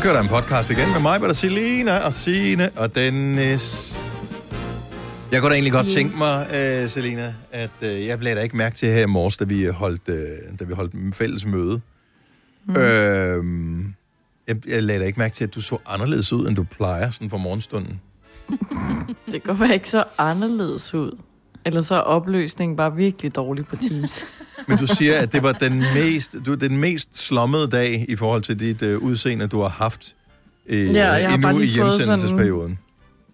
Så kører der en podcast igen med mig, med Selina og Signe og Dennis. Jeg kunne da egentlig godt tænke mig, Selina, at jeg blev da ikke mærke til her i morges, da vi holdt fælles møde. Mm. Jeg lagde da ikke mærke til, at du så anderledes ud, end du plejer sådan for morgenstunden. Det går bare ikke så anderledes ud. Eller så er opløsningen bare virkelig dårlig på Teams. Men du siger, at det var den mest slummede dag i forhold til dit udseende, du har haft endnu i hjemsendelsesperioden.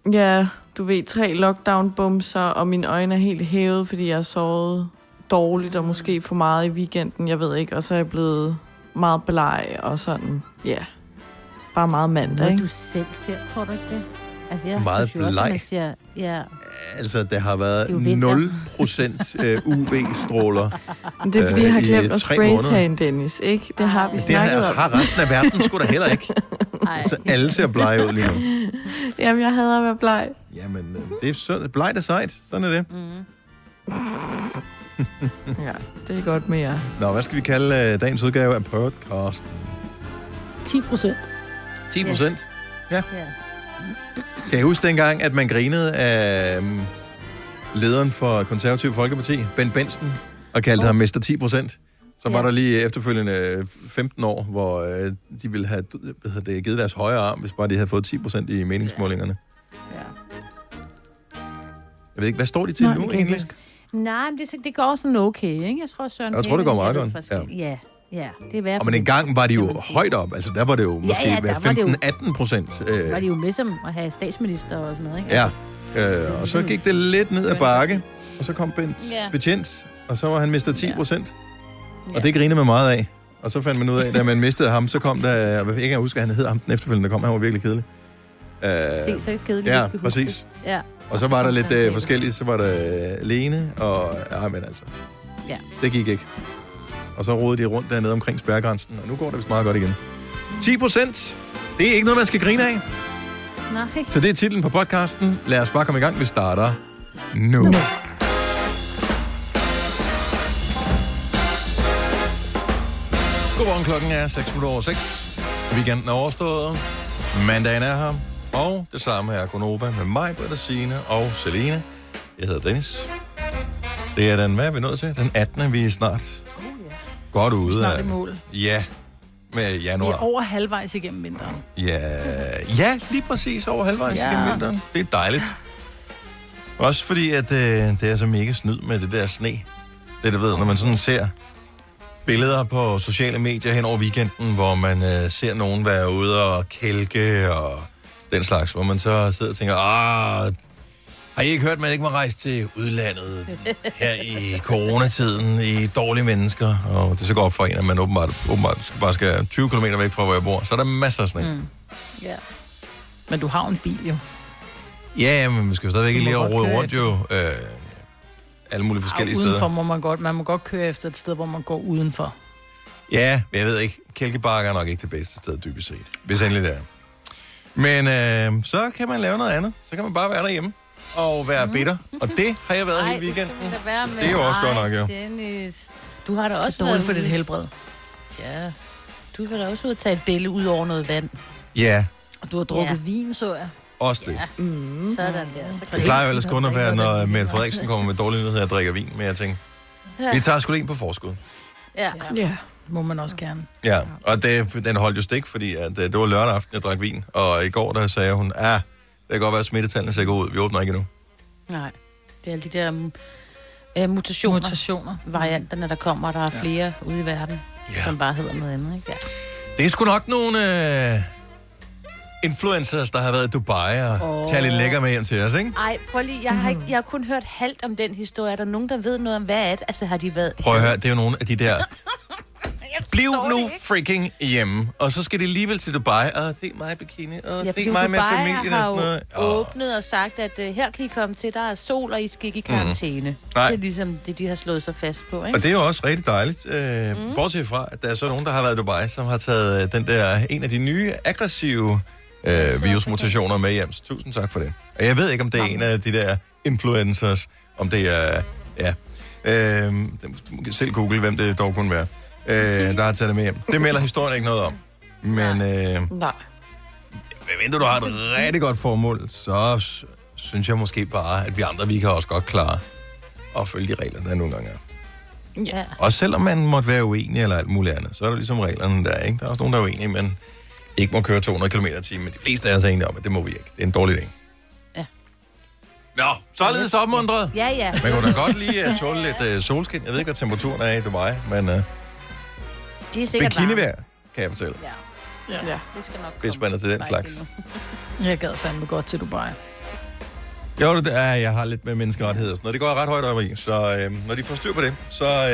Sådan, ja, du ved, 3 lockdown-bumser, og mine øjne er helt hævet, fordi jeg har sovet dårligt og måske for meget i weekenden, jeg ved ikke. Og så er jeg blevet meget bleg og sådan, ja. Bare meget mandag, ikke? Du selv ser, tror du ikke det? Altså, jeg meget synes også, man siger, ja. Altså, der har været 0% UV-stråler i 3 måneder. Det er fordi, jeg har glemt at spraytan, Dennis, ikke? Det har vi snakket om. Det har resten af verden sgu da heller ikke. Altså, alle ser blege ud lige nu. Jamen, jeg hader at være bleg. Jamen, det er blegt er sejt. Sådan er det. Mm. Ja, det er godt med jer. Nå, hvad skal vi kalde dagens udgave af podcasten? 10%. 10%? Ja. Ja. Kan I huske dengang, at man grinede af lederen for Konservativ Folkeparti, Bendt Bendtsen, og kaldte ham Mr. 10%? Så var der lige efterfølgende 15 år, hvor de ville have givet deres højre arm, hvis bare de havde fået 10% i meningsmålingerne. Ja. Jeg ved ikke, hvad står de til nu egentlig? Nej, men det går sådan okay, ikke? Jeg tror, Søren det går meget godt. Ja, det er værd. Men engang var det jo højt op. Altså, der var det jo måske 15-18%. Der var det jo med som at have statsminister og sådan noget, ikke? Ja, og så gik det lidt ned ad bakke, og så kom Bendt betjent, og så var han mistet 10%. Ja. Og det grinede man meget af. Og så fandt man ud af, da man mistede ham, så kom der, jeg kan ikke huske, at han hed ham den efterfølgende, han var virkelig kedelig. Så kedelig. Ja, præcis. Ja. Og så var der lidt forskelligt, så var der Lene, og men altså, det gik ikke. Og så rodede de rundt dernede omkring spærregrænsen, og nu går det vist meget godt igen. 10%, det er ikke noget, man skal grine af. Nej. Så det er titlen på podcasten. Lad os bare komme i gang. Vi starter nu. Godmorgen, klokken er 6:06. Weekenden er overstået. Mandagen er her. Og det samme er Gonova med mig, Britta, Signe og Selene. Jeg hedder Dennis. Det er hvad er vi nået til? Den 18. Vi er snart godt ude. Snart i mål. Ja, med januar. Vi er over halvvejs igennem vinteren. Ja, lige præcis over halvvejs igennem vinteren. Det er dejligt. Også fordi, at det er så mega snyd med det der sne. Det ved, når man sådan ser billeder på sociale medier hen over weekenden, hvor man ser nogen være ude og kælke og den slags, hvor man så sidder og tænker, har I ikke hørt, at man ikke må rejse til udlandet her i coronatiden i dårlige mennesker? Og det så går op for en, at man åbenbart bare skal 20 km væk fra, hvor jeg bor. Så er der masser af sne. Men du har en bil jo. Ja, men man skal jo stadigvæk lige rode rundt jo. Alle mulige forskellige steder. Udenfor må man godt. Man må godt køre efter et sted, hvor man går udenfor. Ja, men jeg ved ikke. Kælkebakker er nok ikke det bedste sted, dybest set. Hvis endelig det er. Men så kan man lave noget andet. Så kan man bare være derhjemme og være bitter. Og det har jeg været hele weekenden. Det er jo også godt nok, jo. Dennis. Du har da også været for dit helbred. Ja. Du har da også ud at tage et bælle ud over noget vand. Ja. Og du har drukket vin, så jeg. Også det. Ja. Sådan der. Så jeg plejer jo ellers kun at være, når Mette Frederiksen kommer med dårlige nyheder, jeg drikker vin, men jeg tænker, vi tager sgu en på forskud. Ja. Må man også gerne. Ja, og den holdt jo stik, fordi at, det var lørdag aften, jeg drak vin. Og i går, der sagde hun, det kan godt være, at smittetallene ser ud. Vi åbner ikke endnu. Nej, det er alle de der mutationer. Varianterne, der kommer, og der er flere ude i verden, som bare hedder noget andet. Ikke? Ja. Det er sgu nok nogle influencers, der har været i Dubai og tager lidt lækker med hjem til os, ikke? Nej, prøv lige. Jeg har kun hørt halvt om den historie. Er der nogen, der ved noget om, hvad er det? Altså, har de været... Prøv at høre, det er jo nogle af de der... Bliv nu freaking hjemme. Og så skal det alligevel til Dubai. Det er mig bikini. Det er mig med familien og sådan noget. Åbnet og sagt, at her kan I komme til. Der er sol, og I skal ikke i karantæne. Det er ligesom det, de har slået sig fast på, ikke? Og det er jo også rigtig dejligt. Bortset fra, at der er så nogen, der har været i Dubai, som har taget en af de nye, aggressive virusmutationer med hjem. Så tusind tak for det. Og jeg ved ikke, om det er en af de der influencers. Om det er... selv google, hvem det dog kunne være. Der har taget det med hjem. Det melder historien ikke noget om. Men Medmindre du har et rigtig godt formål, så synes jeg måske bare, at vi andre, vi kan også godt klare at følge de regler, der nogle gange er. Ja. Og selvom man måtte være uenig eller alt muligt andet, så er der ligesom reglerne der, ikke? Der er også nogen, der er uenige, men ikke må køre 200 km/t, men de fleste af os er enige om, at det må vi ikke. Det er en dårlig dag. Ja. Nå, således opmuntret. Ja, ja. Man kunne da godt lige tåle lidt solskin. Jeg ved ikke, hvad temperaturen er i Dubai, men de er sikkert bikinivejr, kan jeg fortælle. Ja. Ja, ja, det skal nok komme. Hvis man er til den slags. Jeg gad fandme godt til Dubai. Jo, det er, jeg har lidt med menneskerettigheder og sådan noget. Det går ret højt op i, så når de får styr på det, så er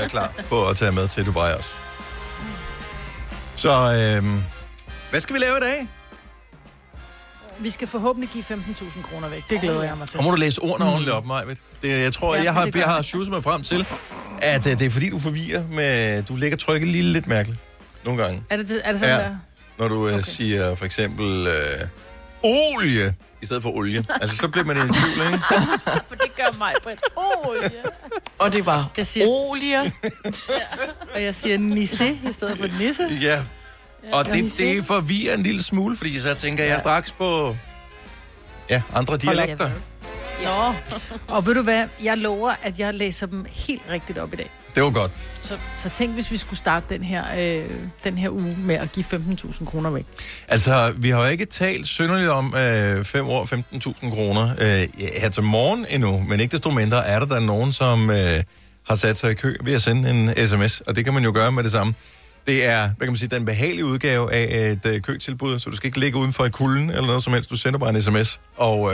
jeg klar på at tage med til Dubai også. Så hvad skal vi lave i dag? Vi skal forhåbentlig give 15.000 kroner væk. Det glæder jeg mig til. Og må du læse ordene ordentligt op, Majvidt. Jeg tror, jeg har sjusset mig frem til, at det er fordi, du forvirrer med... Du lægger trykket lige lidt mærkeligt. Nogle gange. Er det sådan, der? Når du siger for eksempel olie i stedet for olie. Altså, så bliver man i tvivl, ikke? For det gør mig, Britt. Olie. Og det er bare jeg siger, olie. Og jeg siger nisse i stedet for nisse. Ja. Og det forvirrer en lille smule, fordi så tænker jeg straks på andre dialekter. Ja. Og ved du hvad? Jeg lover, at jeg læser dem helt rigtigt op i dag. Det var godt. Så tænk, hvis vi skulle starte den her uge med at give 15.000 kroner væk. Altså, vi har jo ikke talt synderligt om 5 år 15.000 kroner her til morgen endnu, men ikke desto mindre er der nogen, som har sat sig i kø ved at sende en sms, og det kan man jo gøre med det samme. Det er, hvad kan man sige, den behagelige udgave af et køtilbud, så du skal ikke ligge uden for et kulden eller noget som helst. Du sender bare en sms, og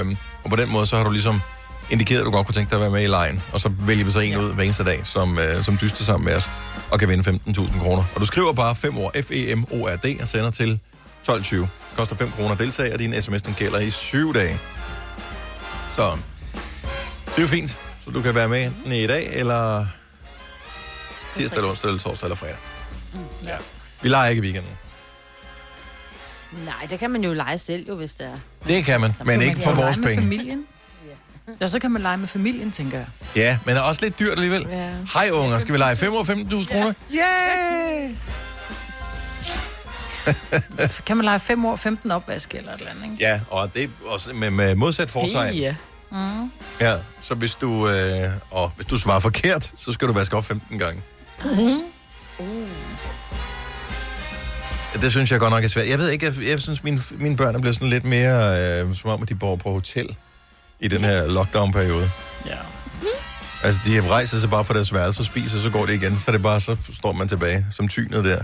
på den måde så har du ligesom indikeret, at du godt kunne tænke dig at være med i lejen. Og så vælger vi så en ud hver eneste dag, som dyster sammen med os, og kan vinde 15.000 kroner. Og du skriver bare 5 år FEMORD og sender til 12.20. Koster 5 kroner at deltage, og din sms, den gælder i 7 dage. Så det er jo fint, så du kan være med enten i dag, eller tirsdag, eller onsdag, eller torsdag, eller fredag. Ja. Vi leger ikke i weekenden. Nej, det kan man jo lege selv, jo, hvis det er. Det kan man, men ikke for vores penge. Familien. Ja, så kan man lege med familien, tænker jeg. Ja, men det er også lidt dyrt alligevel. Ja. Hej unger, skal vi lege 5 år 15.000 kroner? Yeah! Kan man lege 5 år 15 opvask eller et eller andet, ikke? Ja, og det er også med modsat fortegn. Hey, ja. Mm. Ja, så hvis du svarer forkert, så skal du vaske op 15 gange. Mm-hmm. Det synes jeg godt nok er svært. Jeg ved ikke, jeg synes, mine børn er blevet sådan lidt mere, som om at de bor på hotel i den her lockdown-periode. Ja. Altså, de rejser sig bare for deres værelse og spiser, så går det igen. Så er det bare, så står man tilbage som tynet der.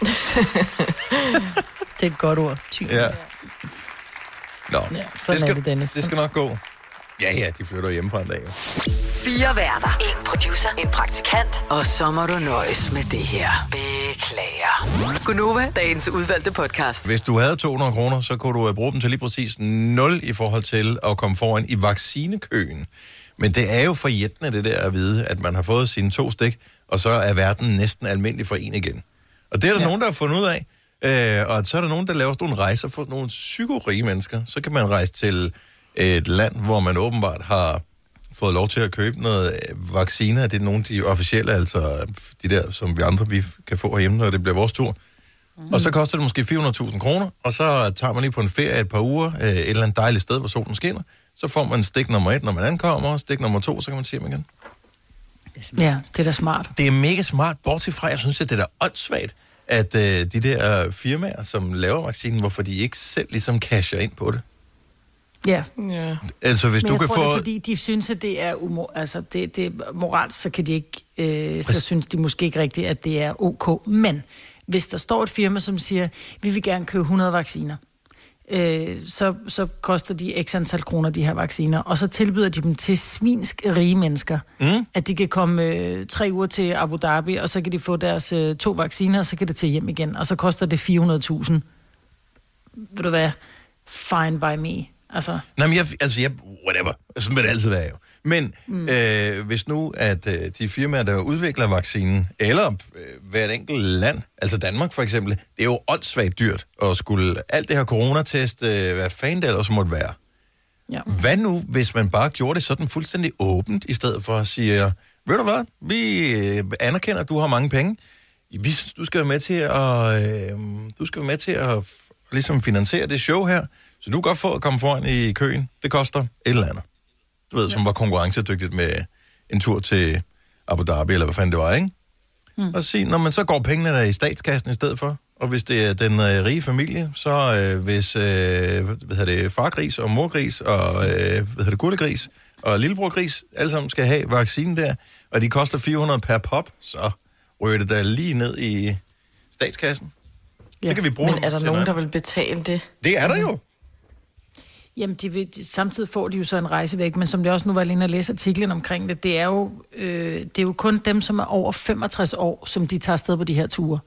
Det er et godt ord, tynet. Ja. Nå, ja, det skal nok gå. Ja, de flytter hjemmefra en dag. 4 værter, 1 producer, 1 praktikant, og så må du nøjes med det her. Beklager. Gunova, dagens udvalgte podcast. Hvis du havde 200 kroner, så kunne du bruge dem til lige præcis 0 i forhold til at komme foran i vaccinekøen. Men det er jo forjættende det der at vide, at man har fået sine 2 stik, og så er verden næsten almindelig for en igen. Og det er der nogen, der har fundet ud af. Og så er der nogen, der laver sådan nogle rejser for nogle psykorige mennesker. Så kan man rejse til et land, hvor man åbenbart har fået lov til at købe noget vacciner. Det er nogle af de officielle, altså de der, som vi andre vi kan få herhjemme, når det bliver vores tur. Mm. Og så koster det måske 400.000 kroner, og så tager man lige på en ferie et par uger, et eller andet dejligt sted, hvor solen skinner. Så får man stik nummer 1, når man ankommer, og stik nummer 2, så kan man se dem igen. Ja, det er da smart. Det er mega smart, bortset fra, jeg synes, at det er da åndssvagt, at de der firmaer, som laver vaccinen, hvorfor de ikke selv ligesom casher ind på det. Ja. Yeah. Altså hvis men du kan få det, fordi de synes at det er altså det er moralsk, så kan de ikke så synes de måske ikke rigtigt at det er OK, men hvis der står et firma som siger, vi vil gerne købe 100 vacciner. Så koster de x antal kroner de her vacciner, og så tilbyder de dem til svinsk rige mennesker, at de kan komme 3 uger til Abu Dhabi, og så kan de få deres 2 vacciner, og så kan det til hjem igen, og så koster det 400.000. Ved du hvad? Fine by me. Altså. Nej, men jeg whatever. Sådan vil det altid være jo. Men hvis nu, at de firmaer, der udvikler vaccinen, eller hvert enkelt land, altså Danmark for eksempel, det er jo åndssvagt dyrt at skulle alt det her coronatest, hvad fanden det ellers måtte være. Ja. Hvad nu, hvis man bare gjorde det sådan fuldstændig åbent, i stedet for at sige, ved du hvad, vi anerkender, at du har mange penge. Du skal være med til at og ligesom finansiere det show her, så du kan godt få at komme foran i køen. Det koster et eller andet. Du ved, som var konkurrencedygtigt med en tur til Abu Dhabi, eller hvad fanden det var, ikke? Mm. Og sige, når man så går pengene der i statskassen i stedet for, og hvis det er den rige familie, så hvis fargris og morgris og gullegris og lillebrorgris, alle sammen skal have vaccinen der, og de koster 400 per pop, så ryger det der lige ned i statskassen. Ja, så kan vi bruge men er der nogen, der vil betale det? Det er der jo! Jamen, samtidig får de jo så en rejse væk, men som det også nu var alene at læse artiklen omkring det, det er jo, kun dem, som er over 65 år, som de tager afsted på de her ture.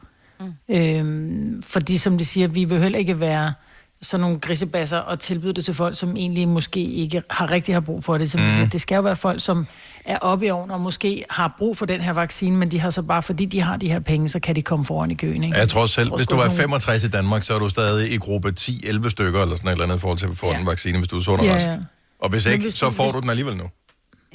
Mm. Fordi, som de siger, vi vil heller ikke være sådan nogle grisebasser og tilbyde det til folk, som egentlig måske ikke har brug for det. Som de siger, det skal jo være folk, som er oppe i ovnen og måske har brug for den her vaccine, men de har så bare, fordi de har de her penge, så kan de komme foran i køen, ikke? Jeg tror selv, hvis du var 65 i Danmark, så er du stadig i gruppe 10-11 stykker eller sådan et eller andet forhold til at få en vaccine, hvis du er sund og rask. Og hvis ikke, så får du den alligevel nu.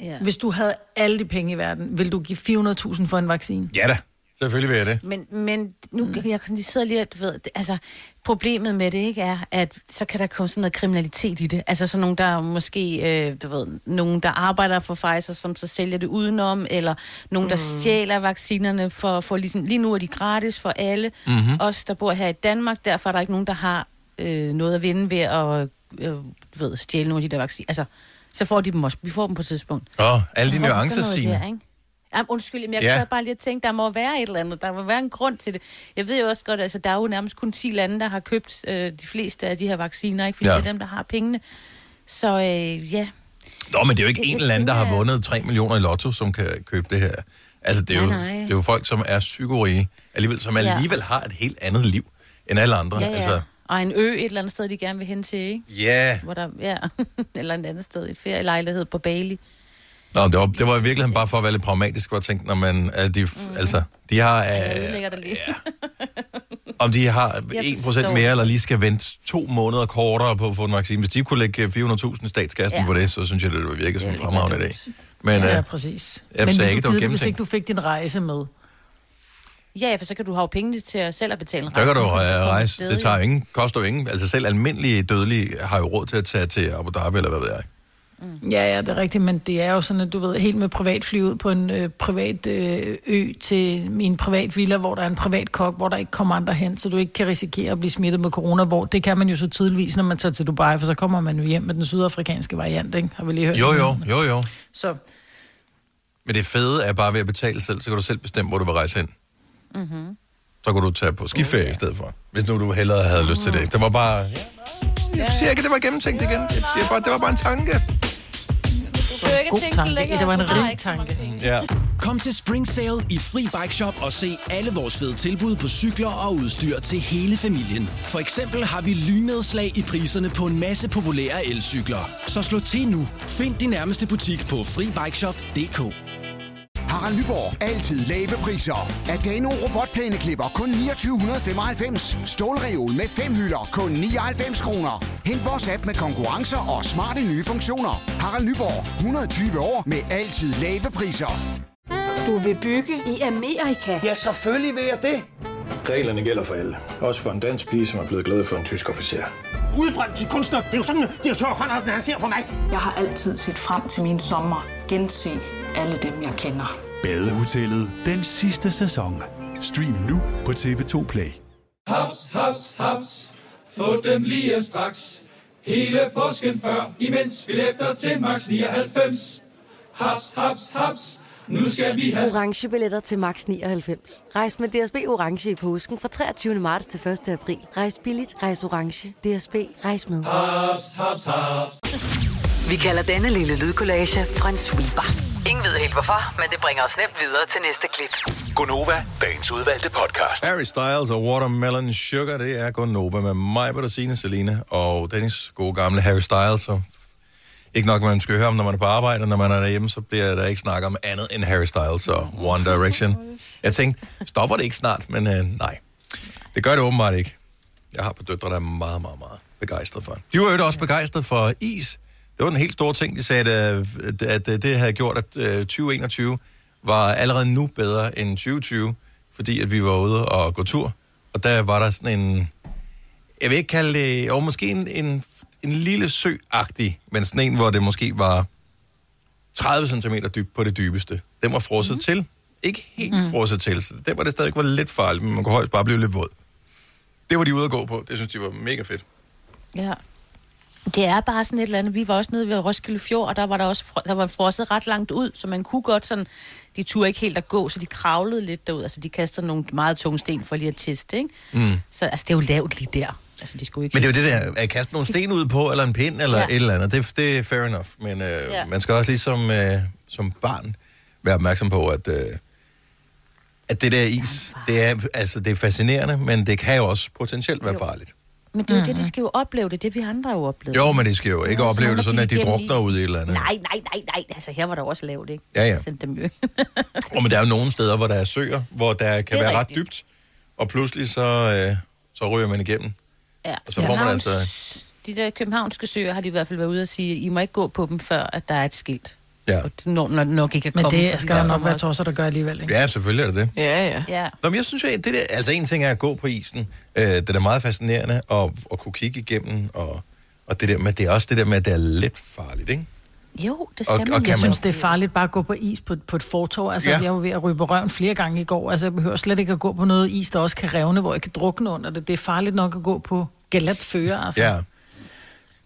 Ja. Hvis du havde alle de penge i verden, ville du give 400.000 for en vaccine? Ja da. Selvfølgelig vil jeg det. Men nu jeg sidder lige at, du ved, altså problemet med det ikke er, at så kan der komme sådan noget kriminalitet i det. Altså sådan nogen, der måske, nogen, der arbejder for Pfizer, som så sælger det udenom, eller nogen, der stjæler vaccinerne for ligesom, lige nu er de gratis for alle. Mm-hmm. Os, der bor her i Danmark, derfor er der ikke nogen, der har noget at vinde ved at stjæle nogle af de der vacciner. Altså, så får de dem også. Vi får dem på et tidspunkt. Alle de nuancer, Signe. Jamen, undskyld, men jeg kan bare lige tænke, der må være et eller andet. Der må være en grund til det. Jeg ved jo også godt, altså der er jo nærmest kun 10 lande, der har købt de fleste af de her vacciner, ikke? Fordi det er dem, der har pengene. Så Nå, men det er jo ikke en eller anden, der har vundet 3 millioner i lotto, som kan købe det her. Altså, det er, det er jo folk, som er psykorige, som alligevel har et helt andet liv end alle andre. Ja. Altså... Og en ø et eller andet sted, de gerne vil hen til, ikke? Yeah. Hvor der, eller et andet sted, et ferielejlighed på Bali. Nå, det var i virkeligheden bare for at være lidt pragmatisk, hvor jeg tænkte, når man, de har... Om de har 1% mere, eller lige skal vente 2 måneder kortere på at få en vaccine. Hvis de kunne lægge 400.000 i statskassen for det, så synes jeg, det ville virke som en fremragende idé. Men, præcis. Men du ikke, hvis ikke du fik din rejse med. Ja, for så kan du have penge til selv at betale en rejse. Der kan du rejse. Det tager ingen, koster jo ingen. Altså selv almindelige dødelige har jo råd til at tage til Abu Dhabi, eller hvad ved jeg. Mm. Ja, det er rigtigt, men det er jo sådan, at du ved, helt med privatfly ud på en privat ø til min privat villa, hvor der er en privat kok, hvor der ikke kommer andre hen, så du ikke kan risikere at blive smittet med corona, hvor det kan man jo så tydeligvis, når man tager til Dubai, for så kommer man jo hjem med den sydafrikanske variant, ikke? Har vi lige hørt? Jo. Så. Men det fede er bare ved at betale selv, så kan du selv bestemme, hvor du vil rejse hen. Mm-hmm. Så kan du tage på skiferie i stedet for, hvis nu du hellere havde lyst til det. Det var bare... Jeg siger ikke, det var gennemtænkt igen. Jeg siger bare, det var bare en tanke. God tanke. Det var en rig tanke. Ja. Kom til Spring Sale i Fri Bike Shop og se alle vores fede tilbud på cykler og udstyr til hele familien. For eksempel har vi lynnedslag i priserne på en masse populære elcykler. Så slå til nu. Find din nærmeste butik på FriBikeShop.dk. Harald Nyborg. Altid lave priser. Adano robotplæneklipper kun 2995. Stålreol med 5 hylder kun 99 kroner. Hent vores app med konkurrencer og smarte nye funktioner. Harald Nyborg. 120 år med altid lave priser. Du vil bygge i Amerika? Ja, selvfølgelig vil jeg det. Reglerne gælder for alle. Også for en dansk pige, som er blevet glad for en tysk officer. Udbrøndt til kunstner. Det er jo sådan, at de har tørt, han ser på mig. Jeg har altid set frem til min sommer. Gense alle dem, jeg kender. Badehotellet. Den sidste sæson. Stream nu på TV2 Play. Haps, haps, haps. Få dem lige straks. Hele påsken før, imens billetter til max 99. Haps, haps, haps. Nu skal vi have orange billetter til max 99. Rejs med DSB Orange i påsken fra 23. marts til 1. april. Rejs billigt, rejs orange. DSB, rejs med. Hops, hops, hops. Vi kalder denne lille lydkollage en sweeper. Ingen ved helt hvorfor, men det bringer os nemt videre til næste klip. Gonova, dagens udvalgte podcast. Harry Styles og Watermelon Sugar, det er Gonova med mig, Bertine, Selene og Dennis, gode gamle Harry Styles og... Ikke nok, man skal høre om, når man er på arbejde, og når man er derhjemme, så bliver der ikke snakket om andet end Harry Styles og One Direction. Jeg tænkte, stopper det ikke snart, men nej. Det gør det åbenbart ikke. Jeg har på døtre, der er meget, meget, meget begejstret for. De var jo også begejstret for is. Det var en helt stor ting, de sagde, at det havde gjort, at 2021 var allerede nu bedre end 2020, fordi at vi var ude og gå tur. Og der var der sådan en... jeg vil ikke kalde det, jo måske en lille søagtig, men sådan en, hvor det måske var 30 cm dybt på det dybeste. Den var frosset til. Ikke helt frosset til, så den var det stadig var lidt farligt, men man kunne højst bare blive lidt våd. Det var de ude at gå på. Det synes de var mega fedt. Ja. Det er bare sådan et eller andet. Vi var også nede ved Roskilde Fjord, og der var der også der var frosset ret langt ud, så man kunne godt sådan... De turde ikke helt at gå, så de kravlede lidt derud. Altså, de kastede nogle meget tunge sten for lige at teste, ikke? Så altså, det er jo lavt lige der. Altså, de skulle ikke... Men det er jo det der, at kaste nogle sten ud på, eller en pind, eller et eller andet. Det er fair enough. Men man skal også ligesom som barn være opmærksom på, at det der is, det er fascinerende, men det kan jo også potentielt være farligt. Men det er jo det, de skal jo opleve. Det vi andre jo oplevede. Jo, men de skal jo ikke opleve det sådan, at de drukner ud i et eller andet. Nej. Altså, her var der også lavt, ikke? Ja. Sendte dem jo. Men der er jo nogle steder, hvor der er søer, hvor der kan være rigtigt. Ret dybt, og pludselig så ryger man igennem. Ja. Og så får man altså... De der københavnske søer har de i hvert fald været ude og sige, I må ikke gå på dem, før at der er et skilt. Ja. Og det når nok ikke at komme. Men det skal der nok være tosser, der gør alligevel, ikke? Ja, selvfølgelig er det det. Ja. Nå, men jeg synes jo, at det der, altså en ting er at gå på isen. Det er meget fascinerende at kunne kigge igennem, og det der, men det er også det der med, at det er lidt farligt, ikke? Jo, det skal man. Jeg synes, det er farligt bare at gå på is på et fortov. Altså, jeg var ved at ryge på røven flere gange i går. Altså, jeg behøver slet ikke at gå på noget is, der også kan revne, hvor jeg kan drukne under det. Det er farligt nok at gå på galatfører, altså. Ja.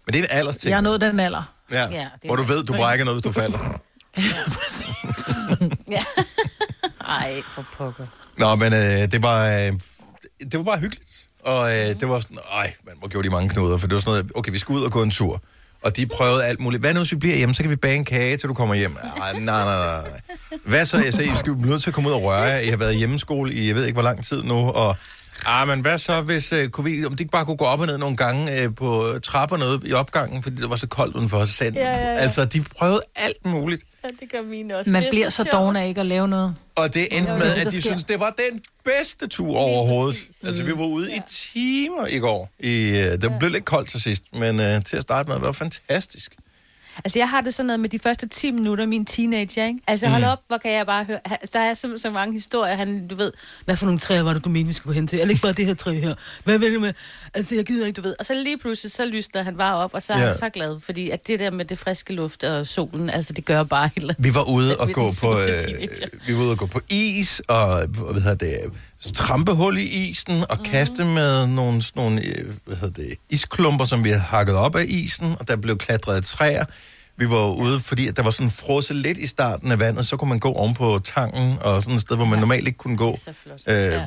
Men det er en alders ting. Jeg er nået den alder. Ja, hvor du ved, du brækker noget, hvis du falder. Ja, præcis. Ej, for pokker. Nå, men det var bare hyggeligt. Og det var sådan, man må gjorde de mange knuder, for det var sådan noget, okay, vi skal ud og gå en tur. Og de prøvede alt muligt. Hvad nu, hvis vi bliver hjemme, så kan vi bage en kage, til du kommer hjem. Nej. Hvad så, jeg sagde, I skal jo blive nødt til at komme ud og røre jer. I har været hjemmeskole i, jeg ved ikke, hvor lang tid nu, og... Men hvad så, hvis om det ikke bare kunne gå op og ned nogle gange på trapperne i opgangen, fordi det var så koldt udenfor sanden. Ja. Altså, de prøvede alt muligt. Ja, det gør mine også. Man bliver så doven af ikke at lave noget. Og det endte med, at de synes det var den bedste tur overhovedet. Altså, vi var ude i timer i går. Det blev lidt koldt til sidst, men til at starte med, det var fantastisk. Altså, jeg har det sådan noget med de første 10 minutter min teenager, ikke? Altså, hold op, hvor kan jeg bare høre... Der er så mange historier, han, du ved... Hvad for nogle træer var det, du mente, vi skulle gå hen til? Eller ikke bare det her træ her. Hvad vil du med? Altså, jeg gider ikke, du ved. Og så lige pludselig, så lysner han bare op, og så er han så glad. Fordi at det der med det friske luft og solen, altså, det gør bare helt... Vi var ude og gå på... vi var ude og gå på is, og hvad hedder det... trampehul i isen, og kaste med nogle isklumper, som vi havde hakket op af isen, og der blev klatret træer. Vi var ude, fordi der var sådan frosset lidt i starten af vandet, så kunne man gå oven på tangen, og sådan et sted, hvor man normalt ikke kunne gå.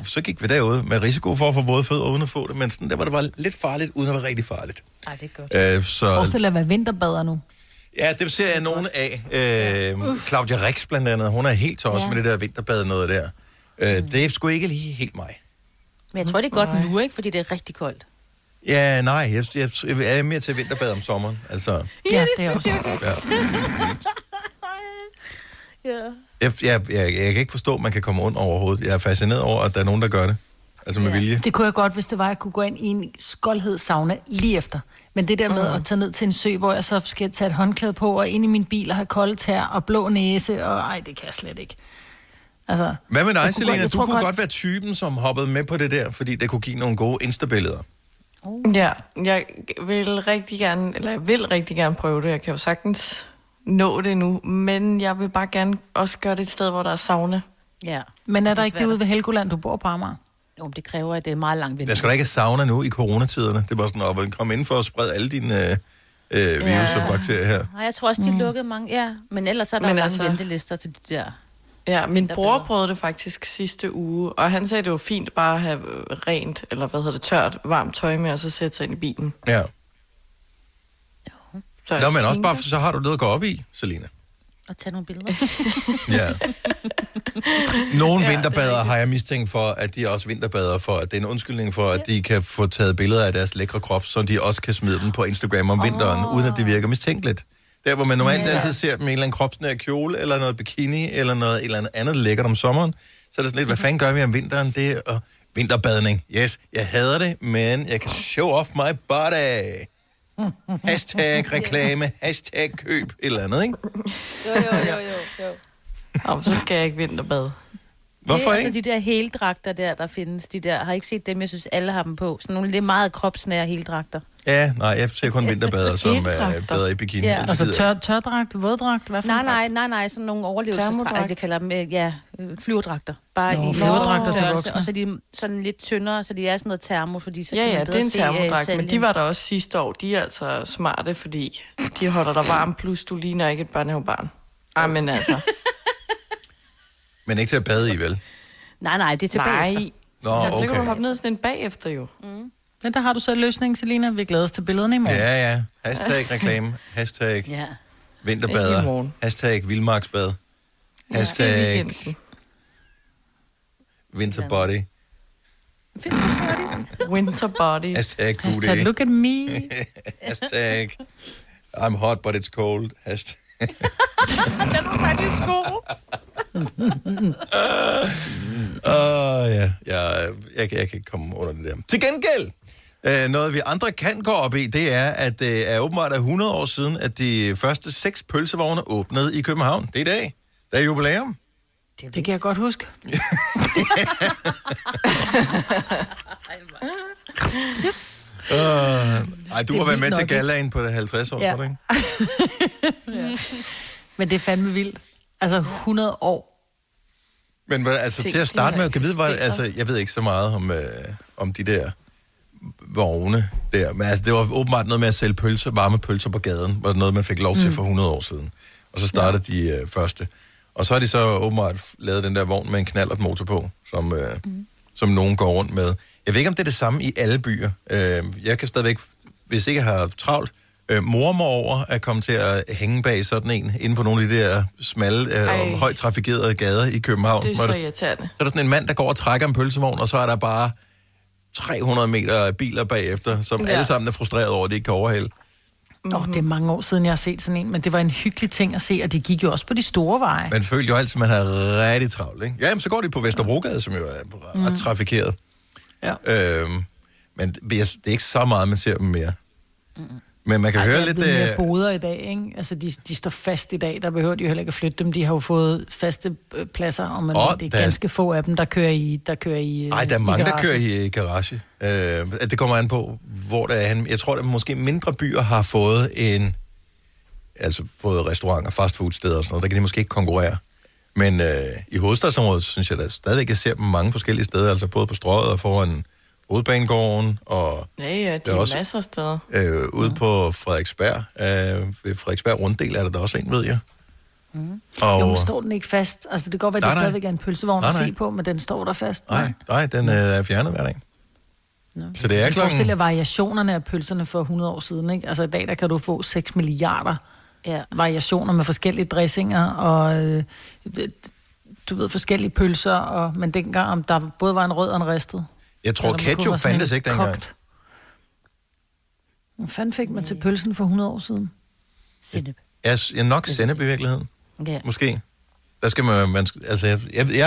Så gik vi derude med risiko for at få våde fødder, uden at få det, men sådan, der var det var lidt farligt, uden at være rigtig farligt. Ej, det er godt. Forestil dig at være vinterbader nu. Ja, det ser jeg nogen af. Claudia Rix blandt andet, hun er helt tosset med det der vinterbad noget der. Det er sgu ikke lige helt mig. Men jeg tror, det er godt nu, ikke? Fordi det er rigtig koldt. Ja, nej. Jeg er mere til vinterbad om sommeren. Altså. Ja, det er også. Ja. Jeg kan ikke forstå, at man kan komme ondt overhovedet. Jeg er fascineret over, at der er nogen, der gør det. Altså med vilje. Det kunne jeg godt, hvis det var, at jeg kunne gå ind i en skoldhed sauna lige efter. Men det der med at tage ned til en sø, hvor jeg så skal tage et håndklæde på, og ind i min bil og have koldt tær og blå næse, og det kan jeg slet ikke. Altså, hvad med dig, Selena? Du kunne godt være typen, som hoppede med på det der, fordi det kunne give nogle gode Insta-billeder. Ja, jeg vil rigtig gerne prøve det. Jeg kan jo sagtens nå det nu, men jeg vil bare gerne også gøre det et sted, hvor der er sauna. Ja. Men er der ikke det ude ved Helgoland, du bor på Amager? Jo, det kræver, at det er meget langt vinter. Der skal da ikke sauna nu i coronatiderne. Det var sådan, at komme ind for at sprede alle dine... virus og bakterier her. Og jeg tror også, de lukkede mange. Ja, men ellers er der mange ventelister til de der... Ja, min bror prøvede det faktisk sidste uge, og han sagde, det var fint bare at have rent, eller tørt, varmt tøj med, og så sætte sig ind i bilen. Ja. Så men også bare, så har du noget at gå op i, Selina. Og tage nogle billeder. Nogle vinterbadere har jeg mistænkt for, at de er også vinterbader for, at det er en undskyldning for, at de kan få taget billeder af deres lækre krop, så de også kan smide dem på Instagram om vinteren, uden at det virker mistænkeligt. Der, hvor man normalt altid ser dem i en eller anden kropsnær kjole, eller noget bikini, eller noget eller andet lækkert om sommeren, så er det sådan lidt, hvad fanden gør vi om vinteren? Det er vinterbadning. Yes, jeg hader det, men jeg kan show off my body. Hashtag reklame, hashtag køb, et eller andet, ikke? Jo. Så skal jeg ikke vinterbade. Hvorfor ikke? Altså de der heldragter der findes, de der, har ikke set dem, jeg synes alle har dem på. Så nogle lidt meget kropsnære heldragter. Ja, nej, jeg ser kun vinterbader, som bader i bikini. Ja. Altså tørdragt, våddragt, hvad for noget? Nej, sådan nogle overlevelsesdragter, jeg kalder dem, ja, flyverdragter. Bare i flyverdragter til voksne. Og så er de sådan lidt tyndere, så de er sådan noget termo, fordi så kan man bedre se. Ja, det er en termodragt, men de var der også sidste år. De er altså smarte, fordi de holder dig varm, plus du ligner ikke et børnehavebarn. Ej, men altså... Men ikke til at bade i, vel? Nej, det er til bagefter. Nå, okay. Så kan du hoppe ned sådan en bagefter, jo. Mm. Men der har du så løsningen, Selina. Vi glæder os til billederne i morgen. Ja. Hashtag reklame. Hashtag vinterbader. Hashtag vildmarksbad. Hashtag winterbody. Winterbody. Hashtag booty. Hashtag look at me. Hashtag I'm hot, but it's cold. Hashtag. Den var faktisk god. Jeg kan ikke komme under det der. Til gengæld, noget vi andre kan gå op i, det er, at det er åbenbart 100 år siden, at de første 6 pølsevogne åbnede i København. Det er i dag. Der er jubilæum. Det kan jeg godt huske. Ej, du har været med til gallaen på det 50 år, ikke? Ja. Men det er fandme vildt. Altså 100 år. Men altså, til at starte med, jeg ved ikke så meget om de der vogne der. Men altså, det var åbenbart noget med at sælge pølser, varme pølser på gaden, var noget, man fik lov til for 100 år siden. Og så startede de første. Og så har de så åbenbart lavet den der vogn med en knallertmotor på, som nogen går rundt med. Jeg ved ikke, om det er det samme i alle byer. Jeg kan stadigvæk, hvis ikke jeg har travlt, mormor over at komme til at hænge bag sådan en, inde på nogle af de der smalle, højt trafikerede gader i København. Det er så irriterende. Så er der sådan en mand, der går og trækker en pølsevogn, og så er der bare 300 meter biler bagefter, som alle sammen er frustreret over, at de ikke kan overhælde. Det er mange år siden, jeg har set sådan en, men det var en hyggelig ting at se, og de gik jo også på de store veje. Man følte jo altid, at man havde rigtig travlt, ikke? Jamen, så går de på Vesterbrogade, som jo er ret trafikeret. Ja. Men det er ikke så meget, man ser dem mere. Men man kan høre lidt... Det er blevet mere boder i dag, ikke? Altså, de står fast i dag. Der behøver de jo heller ikke at flytte dem. De har jo fået faste pladser, og det er ganske få af dem, der kører i garage. Nej, der er mange, der kører i garage. Det kommer an på, hvor der er han. Jeg tror, at måske mindre byer har fået fået restauranter, fastfoodsteder og sådan noget. Der kan de måske ikke konkurrere. Men i hovedstadsområdet, synes jeg da stadigvæk, jeg ser dem mange forskellige steder. Altså både på Strøget og foran... Hovedbanegården, og... Ja, der er også, masser af steder. Ude på Frederiksberg. Ved Frederiksberg runddel er der også en, ved jeg. Og... Jo, men står den ikke fast? Altså, det kan godt være, at det stadigvæk er en pølsevogn at se på, men den står der fast. Nej, den er fjernet hver dag. No. Så det er klokken... Jeg forestiller variationerne af pølserne for 100 år siden, ikke? Altså, i dag, der kan du få 6 milliarder variationer med forskellige dressinger, og... du ved, forskellige pølser, og... Men dengang, der både var en rød og en ristet. Jeg tror, ketchup fandtes ikke dengang. Hvad fanden fik man til pølsen for 100 år siden? Sennep. Jeg nok sennep i virkeligheden. Ja. Måske. Der skal man altså,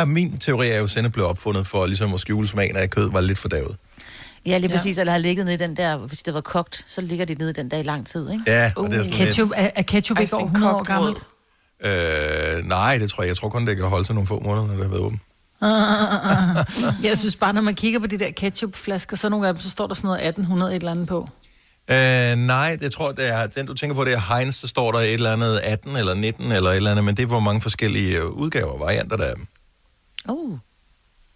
min teori er jo, at sennep blev opfundet for ligesom at skjule smagen af kød, var lidt fordavet. Ja, lige præcis. Eller har ligget nede i den der, hvis det var kogt, så ligger det nede i den der i lang tid, ikke? Ja, og det er sådan ketchup, lidt... Er ketchup ikke over 100 år gammelt? Nej, det tror jeg. Jeg tror kun, det kan holde sig nogle få måneder, når det har været åbent. Jeg synes bare, når man kigger på de der ketchupflasker, så nogle af dem, så står der sådan noget 1800 et eller andet på. Nej, jeg tror, det er den, du tænker på, det er Heinz, så står der et eller andet 18 eller 19 eller et eller andet, men det er, hvor mange forskellige udgaver og varianter der er.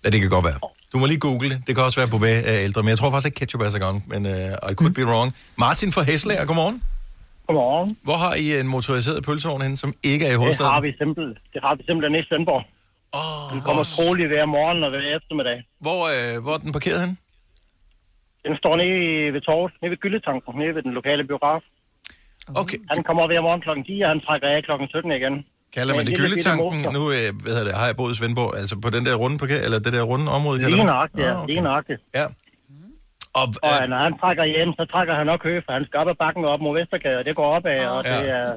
Ja, det kan godt være. Du må lige google det. Det kan også være på ældre, men jeg tror faktisk ikke ketchup er så godt, men I could be wrong. Martin fra Hesler, godmorgen. Godmorgen. Hvor har I en motoriseret pølsevogn henne, som ikke er i hovedstaden? Det har vi simpelthen i Sønderborg. Den kommer troligt hver morgen og hver eftermiddag. Hvor er den parkeret hen? Den står nede ved torvet, nede ved Gyldetanken, nede ved den lokale biograf. Okay. Han kommer hver morgen klokken 10, og han trækker af klokken 17 igen. Kalder man det Gyldetanken? Nu har jeg boet i Svendborg, altså på den der runde parker, eller det der runde område? Lige nøjagtigt. Ja. Og når han trækker hjem, så trækker han nok høje, for han skal op ad bakken og op mod Vestergade, og det går opad, og det er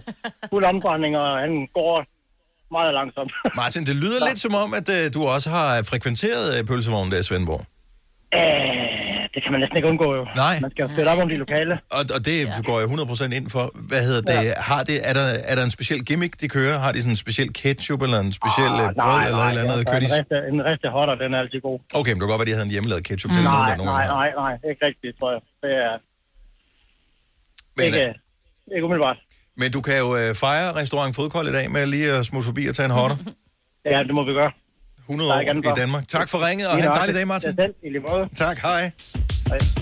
fuld omdrejning, og han går... meget langsomt. Martin, det lyder lidt som om, at du også har frekventeret pølsevognen der i Svendborg. Det kan man næsten ikke undgå jo. Nej. Man skal jo støtte op om de lokale. Og det går jeg 100% ind for. Hvad hedder det? Ja. Har det er der en speciel gimmick, de kører? Har de sådan en speciel ketchup eller en speciel brød eller et eller andet? Nej, en rigtig hotter, den er altid god. Okay, men det kan godt være, de havde en hjemmelavet ketchup. Mm. Nej, ikke rigtigt, tror jeg. Det er... Men, ikke umiddelbart. Men du kan jo fejre restaurant Fodkold i dag med lige at smutte forbi og tage en hotter. Ja, det må vi gøre. 100 år i Danmark. Tak for ringet, og have en dejlig dag, Martin. Tak, hej. Hej. Altså,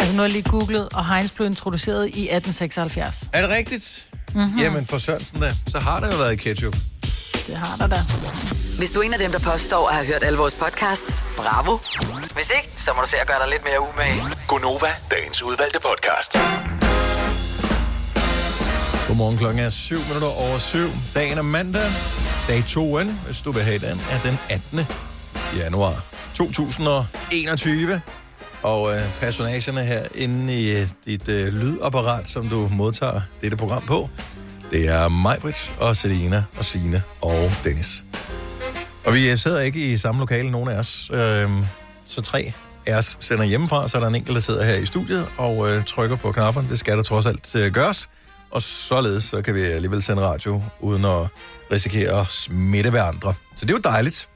nu har jeg lige googlet, og Heinz blev introduceret i 1876. Er det rigtigt? Mm-hmm. Jamen, for Sørensen da, så har der jo været ketchup. Det har der da. Hvis du er en af dem, der påstår at have hørt alle vores podcasts, bravo. Hvis ikke, så må du se at gøre dig lidt mere umage. Gonova, dagens udvalgte podcast. Godmorgen, klokken er 7:07. Dagen er mandag. Dag 2'en, hvis du vil have den, er den 18. januar 2021. Og personagerne herinde i dit lydapparat, som du modtager dette program på, det er Majbrit og Selina og Signe og Dennis. Og vi sidder ikke i samme lokale, nogen af os. Så 3 af os sender hjemmefra, så er der en enkelt, der sidder her i studiet og trykker på knapperne. Det skal der trods alt gøres. Og således så kan vi alligevel sende radio, uden at risikere at smitte hverandre. Så det er jo dejligt.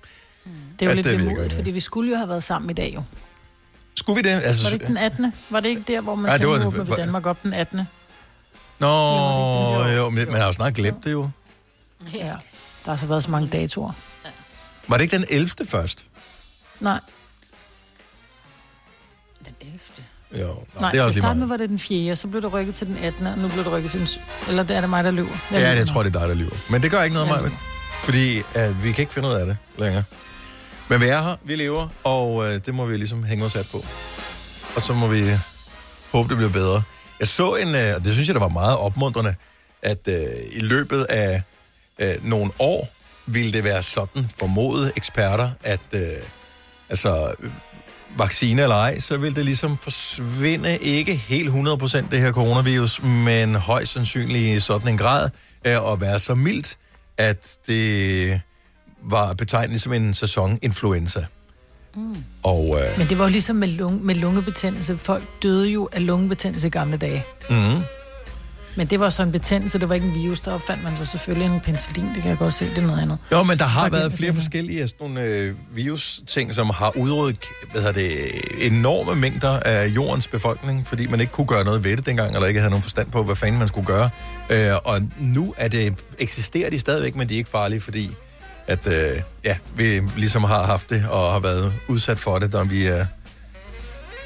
Mm. Det er jo lidt imod, fordi vi skulle jo have været sammen i dag jo. Skulle vi det? Altså, var det ikke den 18. Var det ikke der, hvor man sendte åbne ved Danmark op den 18. Nå, jo, men man har jo snart glemt det jo. Ja, der har så været så mange datoer. Ja. Var det ikke den 11. først? Nej. Den 11. Jo, nej, til starten var det den 4., så blev det rykket til den 18., og nu blev det rykket til den 7. Eller er det mig, der lyver? Jeg tror, det er dig, der lyver. Men det gør ikke noget, Majbrit. Fordi vi kan ikke finde ud af det længere. Men vi er her, vi lever, og det må vi ligesom hænge os af på. Og så må vi håbe, det bliver bedre. Jeg så en, og det synes jeg, der var meget opmuntrende, at i løbet af nogle år, ville det være sådan formodede eksperter, at vaccine eller ej, så vil det ligesom forsvinde ikke helt 100% det her coronavirus, men højst sandsynligt i sådan en grad at være så mildt, at det var betegnet som en sæsoninfluenza. Mm. Og, men det var jo ligesom med, med lungebetændelse. Folk døde jo af lungebetændelse i gamle dage. Mm. Men det var så en betændelse, det var ikke en virus, der opfandt man så selvfølgelig en penicillin, det kan jeg godt se, det er noget andet. Jo, men der har været flere forskellige af sådan nogle virusting, som har udryddet enorme mængder af jordens befolkning, fordi man ikke kunne gøre noget ved det dengang, eller ikke havde nogen forstand på, hvad fanden man skulle gøre. Og nu eksisterer de stadigvæk, men de er ikke farlige, fordi at, vi ligesom har haft det, og har været udsat for det, da vi er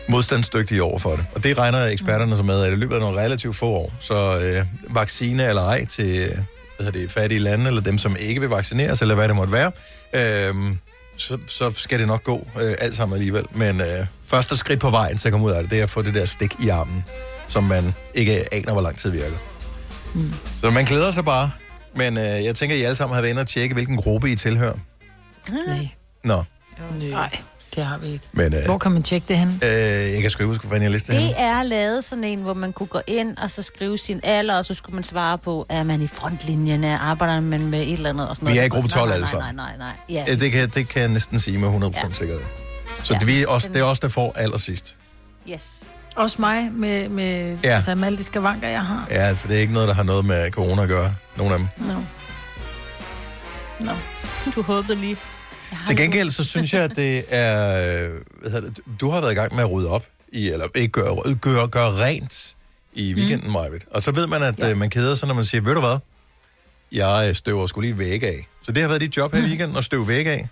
modstandsdygtige over for det. Og det regner eksperterne så med, at det løber nogle relativt få år. Så vaccine eller ej til fattige lande, eller dem, som ikke vil vaccineres, eller hvad det måtte være, så skal det nok gå alt sammen alligevel. Men første skridt på vejen til at komme ud af det, det er at få det der stik i armen, som man ikke aner, hvor lang tid virker. Mm. Så man glæder sig bare. Men jeg tænker, I alle sammen har været inde og tjekke, hvilken gruppe I tilhører. Nej. Nå. Nej. Det har vi ikke. Men, hvor kan man tjekke det hen? Jeg kan sgu ikke huske, hvordan jeg listede det. Det er lavet sådan en, hvor man kunne gå ind og så skrive sin alder, og så skulle man svare på, er man i frontlinjen, arbejder man med et eller andet og sådan noget. Vi er i gruppe 12 altså. Nej. Ja. Det kan jeg næsten sige med 100% sikkerhed. Så det er også der får allersidst. Yes. Også mig med med alle de skavanker, jeg har. Ja, for det er ikke noget, der har noget med corona at gøre. Nogle af dem. No. Du håbede lige. Til gengæld, så synes jeg, at det er... Du har været i gang med at rydde op i... Eller ikke gøre rent i weekenden, Majbrit. Og så ved man, at man keder sig, når man siger, ved du hvad? Jeg støver sgu lige væk af. Så det har været dit job her i weekenden, at støve væk af?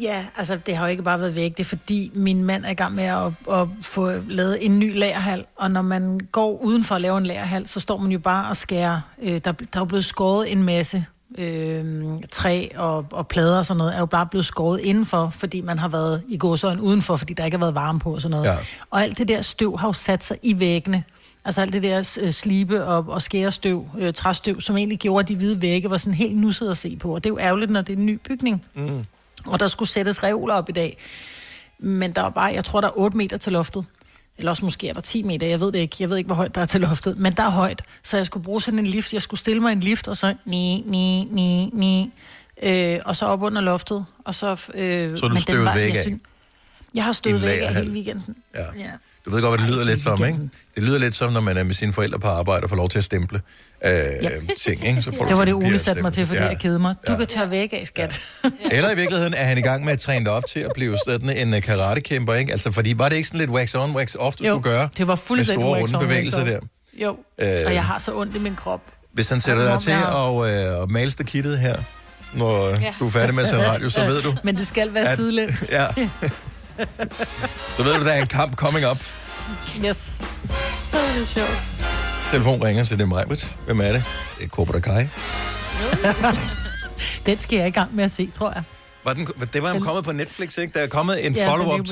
Ja, altså det har jo ikke bare været væk. Det er fordi, min mand er i gang med at få lavet en ny lagerhal. Og når man går udenfor at lave en lagerhal, så står man jo bare og skærer... Der er blevet skåret en masse... træ og plader og sådan noget, er jo bare blevet skåret indenfor, fordi man har været i gåsøjen udenfor, fordi der ikke har været varme på og sådan noget. Ja. Og alt det der støv har jo sat sig i væggene. Altså alt det der slibe og skærestøv, træstøv, som egentlig gjorde, at de hvide vægge var sådan helt nusset at se på. Og det er jo ærgerligt, når det er en ny bygning. Mm. Og der skulle sættes reoler op i dag. Men der var bare, jeg tror, der er 8 meter til loftet. Eller også måske er der 10 meter, jeg ved det ikke. Jeg ved ikke, hvor højt der er til loftet, men der er højt. Så jeg skulle bruge sådan en lift. Jeg skulle stille mig en lift, og så... Og så op under loftet, og så... så du støvede væk af? Jeg har stået væk af hele weekenden. Ja. Ja. Du ved godt, hvad det lyder lidt som, ikke? Det lyder lidt som, når man er med sine forældre på arbejde og får lov til at stemple ting, ikke? Så får det var det, Ole satte mig til, fordi jeg kedede mig. Du kan tørre væk af, skat. Ja. Eller i virkeligheden er han i gang med at træne dig op til at blive sådan en karatekæmper, ikke? Altså, fordi var det ikke sådan lidt wax on, wax off, du skulle gøre? Det var fuldstændig wax on, store runde bevægelser der. Jo, og jeg har så ondt i min krop. Hvis han sætter dig til at male stakittet her, når du er færdig med at sende radio, så ved du... Men det skal være sidelæns. Ja. Så ved du, der er en kamp coming up. Yes. Det er sjovt. Telefon ringer, så det er mig. Hvem er det? Det er Cobra Kai. Den skal jeg i gang med at se, tror jeg. Det var kommet på Netflix, ikke? Der er kommet en follow-up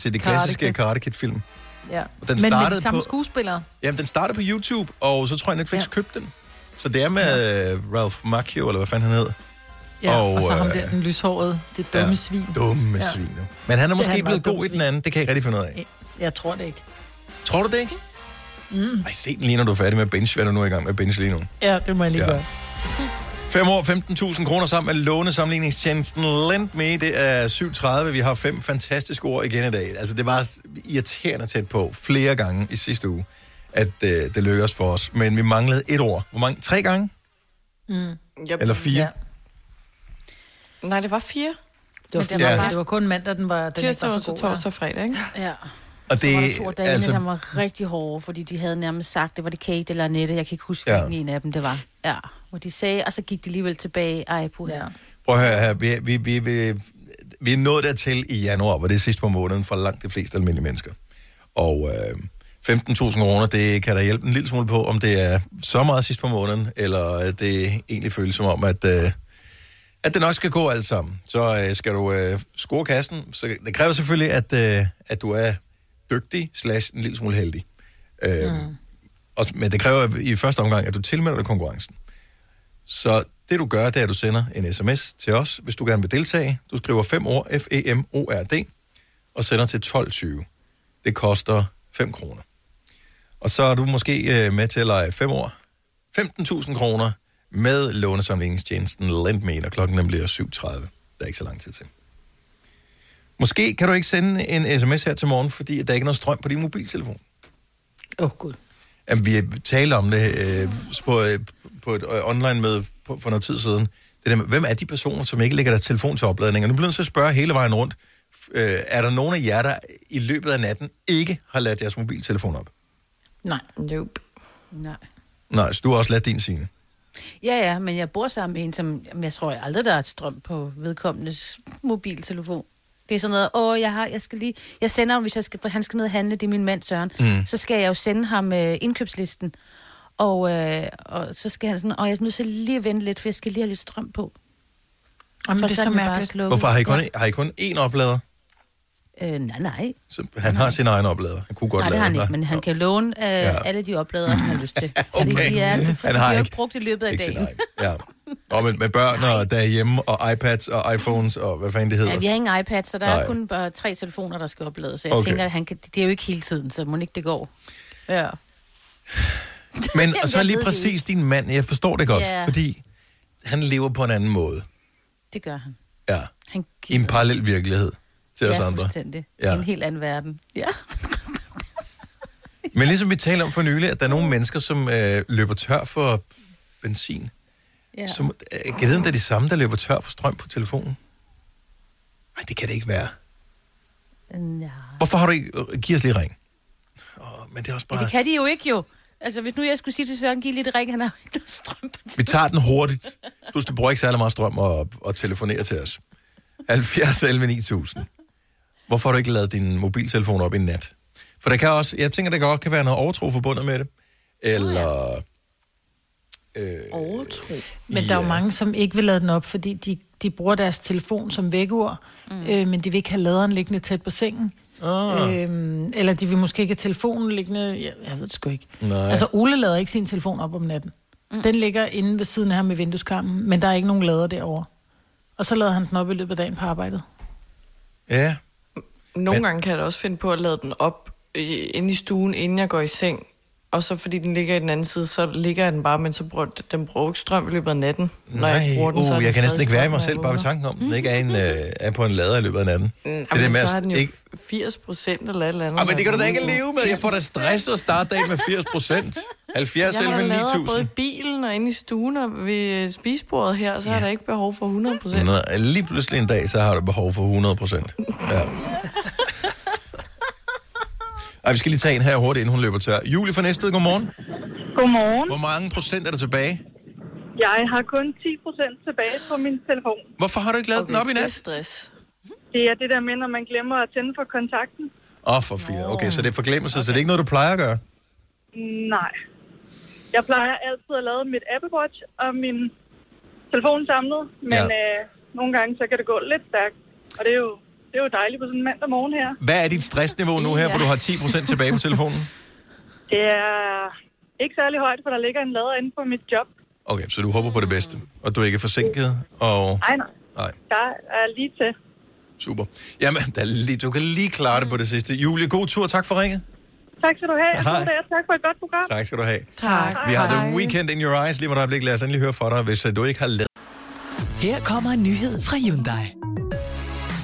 til det klassiske Karate Kid-film. Ja. Den men med de samme skuespillere? Jamen, den startede på YouTube, og så tror jeg, Netflix købte den. Så det er med Ralph Macchio, eller hvad fanden han hed. Ja, og så ham der, den lyshårede. Det dumme svin. Dumme svin, ja. Men han er måske blevet god i den anden. Det kan jeg ikke rigtig finde ud af. Jeg tror det ikke. Tror du det ikke? Mm. Ej, se den lige, når du er færdig med binge. Hvad er du nu er i gang med binge lige nu? Ja, det må jeg lige gøre. 5 år, 15.000 kroner sammen med lånesammenligningstjenesten Lendme. Det er 7.30. Vi har 5 fantastiske ord igen i dag. Altså, det var irriterende tæt på flere gange i sidste uge, at det lykkedes for os. Men vi manglede et ord. Hvor mange? 3 gange? Mm. Eller 4? Ja. Nej, det var 4. Det var kun mandag, den var... Tirsdag, onsdag, torsdag og fredag, ikke? Ja. Og det, så var der 2 dage, der var rigtig hårde, fordi de havde nærmest sagt, det var det Kate eller Annette. Jeg kan ikke huske, hvilken en af dem det var. Ja, hvor de sagde, og så gik de alligevel tilbage. Ej, puha. Ja. Prøv at høre her. Vi er nået dertil i januar, hvor det er sidst på måneden for langt de fleste almindelige mennesker. Og 15.000 kroner, det kan der hjælpe en lille smule på, om det er så meget sidst på måneden, eller det egentlig føles som om, at det nok skal gå alt sammen. Så skal du score kassen. Så det kræver selvfølgelig, at du er dygtig / en lille smule heldig. Men det kræver i første omgang, at du tilmelder dig konkurrencen. Så det du gør, det er, at du sender en sms til os, hvis du gerne vil deltage. Du skriver 5 ord, F-E-M-O-R-D, og sender til 12.20. Det koster 5 kroner. Og så er du måske med til at lege 5 år. 15.000 kroner med lånesamlingstjenesten Lendme, og klokken nemlig er 7.30. Der er ikke så lang tid til. Måske kan du ikke sende en sms her til morgen, fordi der ikke er noget strøm på din mobiltelefon. Åh, gud. Jamen, vi talte om det på et online-møde for noget tid siden. Det der med, hvem er de personer, som ikke lægger deres telefon til opladning? Og nu bliver jeg så at spørge hele vejen rundt. Er der nogen af jer, der i løbet af natten ikke har ladt jeres mobiltelefon op? Nej. Nope. Nej, så du har også ladt din, Signe. Ja, men jeg bor sammen med en, som jeg tror jeg aldrig, der er et strøm på vedkommendes mobiltelefon. Det er sådan noget, jeg sender ham, hvis han skal ned og handle, det er min mand Søren, så skal jeg jo sende ham indkøbslisten, og så skal han sådan, jeg er nødt til lige vente lidt, for jeg skal lige have lidt strøm på. Jamen, det er så mærkeligt. Hvorfor har I kun én oplader? Nej. Så han har sin egen oplader. Han kunne godt lade. Nej, det har han ikke, men han kan låne alle de opladere, han har lyst til. Okay. Han har ikke brugt i løbet af dagen. Ja. Og med børn og derhjemme, og iPads og iPhones, og hvad fanden det hedder. Ja, vi har ingen iPads, så der er kun 3 telefoner, der skal oplades. Så jeg tænker, at det er jo ikke hele tiden, så må ikke det går. Ja. Men og så lige præcis din mand, jeg forstår det godt, fordi han lever på en anden måde. Det gør han. Ja, i en parallel virkelighed til os andre. Ja, en helt anden verden. Ja. Men ligesom vi taler om for nylig, at der er nogle mennesker, som løber tør for benzin. Ja. Så, jeg ved, om det er de samme, der løber tør for strøm på telefonen? Nej, det kan det ikke være. Ja. Hvorfor har du ikke... Giv os lige ring. Men det er også bare... Ja, det kan de jo ikke jo. Altså, hvis nu jeg skulle sige til Søren, giv lige et ring, han har jo ikke strøm på telefonen. Vi tager den hurtigt. Plus, du bruger ikke særlig meget strøm og telefonere til os. 70 11 9000. Hvorfor har du ikke lavet din mobiltelefon op i nat? For der kan også... Jeg tænker, der godt kan være noget overtro forbundet med det. Eller... Men der er jo mange, som ikke vil lade den op, fordi de bruger deres telefon som vækkeur, men de vil ikke have laderen liggende tæt på sengen. Eller de vil måske ikke have telefonen liggende, jeg ved det sgu ikke. Nej. Altså Ole lader ikke sin telefon op om natten. Den ligger inde ved siden af ham i vindueskarmen, men der er ikke nogen lader derovre. Og så lader han den op i løbet af dagen på arbejdet. Ja. Nogle gange kan jeg da også finde på at lade den op inde i stuen, inden jeg går i seng. Og så fordi den ligger i den anden side, så ligger den bare, men så bruger den ikke strøm i løbet af natten. Nej, jeg kan næsten ikke være i mig selv, bare ved tanken om, den ikke er, er på en lader i løbet af natten. Det er det mest, så har den jo ikke 80% eller et eller andet. Men det kan du da ikke leve med. Jeg får da stress at starte dagen med 80%. 70 selv med 9.000. Jeg har lader både i bilen og inde i stuen og ved spisebordet her, så har der ikke behov for 100%. Nej, lige pludselig en dag, så har du behov for 100%. Ja. Ej, vi skal lige tage en her hurtigt, inden hun løber tør. Julie fra Næstved, godmorgen. Godmorgen. Hvor mange procent er der tilbage? Jeg har kun 10% tilbage på min telefon. Hvorfor har du ikke lavet den op i nat? Stress. Det er det der med, når man glemmer at tænde for kontakten. For fire. Okay, så det er forglemmelse, så det er ikke noget, du plejer at gøre? Nej. Jeg plejer altid at lade mit Apple Watch og min telefon samlet, men nogle gange så kan det gå lidt stærkt, og det er jo dejligt på sådan en mandag morgen her. Hvad er dit stressniveau nu her, hvor du har 10% tilbage på telefonen? Det er ikke særlig højt, for der ligger en lader inde på mit job. Okay, så du håber på det bedste, og du er ikke forsinket? Nej. Der er lige til. Super. Jamen, du kan lige klare det på det sidste. Julie, god tur, tak for ringet. Tak skal du have. Tak for et godt program. Tak skal du have. Tak. Vi har The Weekend in Your Eyes lige med et øjeblik. Lad os endelig høre fra dig, hvis du ikke har lavet. Her kommer en nyhed fra Hyundai.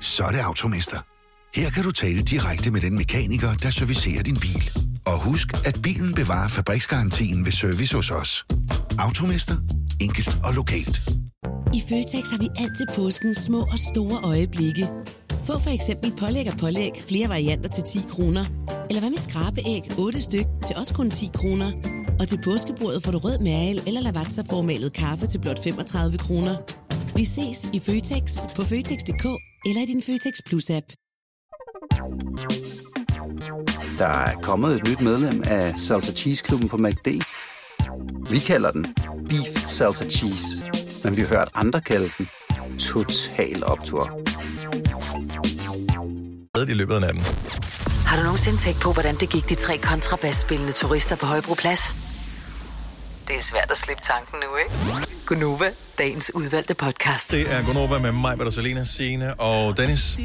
Så er det Automester. Her kan du tale direkte med den mekaniker, der servicerer din bil. Og husk, at bilen bevarer fabriksgarantien ved service hos os. Automester. Enkelt og lokalt. I Føtex har vi altid påskens små og store øjeblikke. Få for eksempel pålæg flere varianter til 10 kroner. Eller hvad med skrabeæg 8 styk til også kun 10 kroner. Og til påskebordet får du rød mal eller lavatserformalet kaffe til blot 35 kroner. Vi ses i Føtex på Føtex.dk eller i din Føtex Plus-app. Der er kommet et nyt medlem af Salsa Cheese Klubben på McD. Vi kalder den Beef Salsa Cheese, men vi har hørt andre kalde den Total Optur. I løbet af natten. Har du nogensinde tænkt på, hvordan det gik de 3 kontrabasspillende turister på Højbroplads? Det er svært at slippe tanken nu, ikke? Gunova, dagens udvalgte podcast. Det er Gunova med mig, med Selena, Signe og Dennis.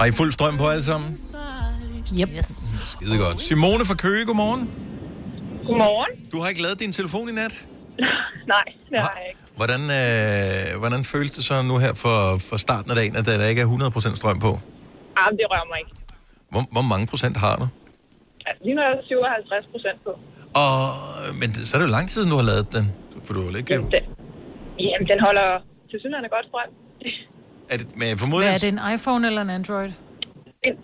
Har I fuld strøm på alle sammen? Yep. Yes. Skide godt. Simone fra Køge, godmorgen. Godmorgen. Du har ikke lavet din telefon i nat? Nej, det har jeg ikke. Hvordan føles det så nu her for starten af dagen, at der ikke er 100% strøm på? Jamen, det rører mig ikke. Hvor mange procent har du? Altså, lige nu er jeg 57% på. Men så er det jo lang tid, du har lavet den. For du har ikke... Jamen, den holder til synligheden godt strøm. Er det en iPhone eller en Android? En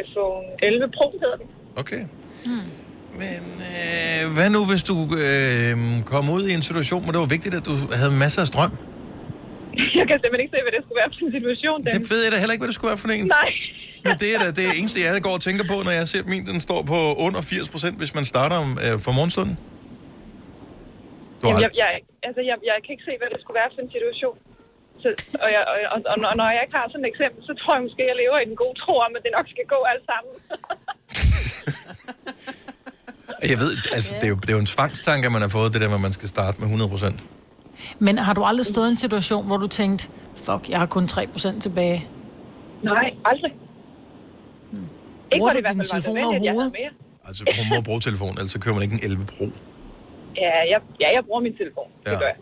iPhone 11 Pro hedder den. Okay. Men hvad nu, hvis du kom ud i en situation, hvor det var vigtigt, at du havde masser af strøm? Jeg kan simpelthen ikke se, hvad det skulle være for en situation. Det ved jeg da heller ikke, hvad det skulle være for en. Nej. Men det er da det eneste, jeg går og tænker på, når jeg ser min, den står på under 80%, hvis man starter for morgenstunden. Jeg kan ikke se, hvad det skulle være for en situation. Så, og når jeg ikke har sådan et eksempel, så tror jeg måske, jeg lever i den gode tro om, at det nok skal gå alt sammen. Jeg ved, altså, det er jo en tvangstanke, man har fået, det der, hvor man skal starte med 100%. Men har du aldrig stået i en situation, hvor du tænkte, fuck, jeg har kun 3% tilbage? Nej, aldrig. Ikke for det i hvert fald var nødvendigt, at jeg havde mere. Altså, hun må bruge telefonen, ellers så kører man ikke en 11 Pro. Jeg bruger min telefon, det gør jeg.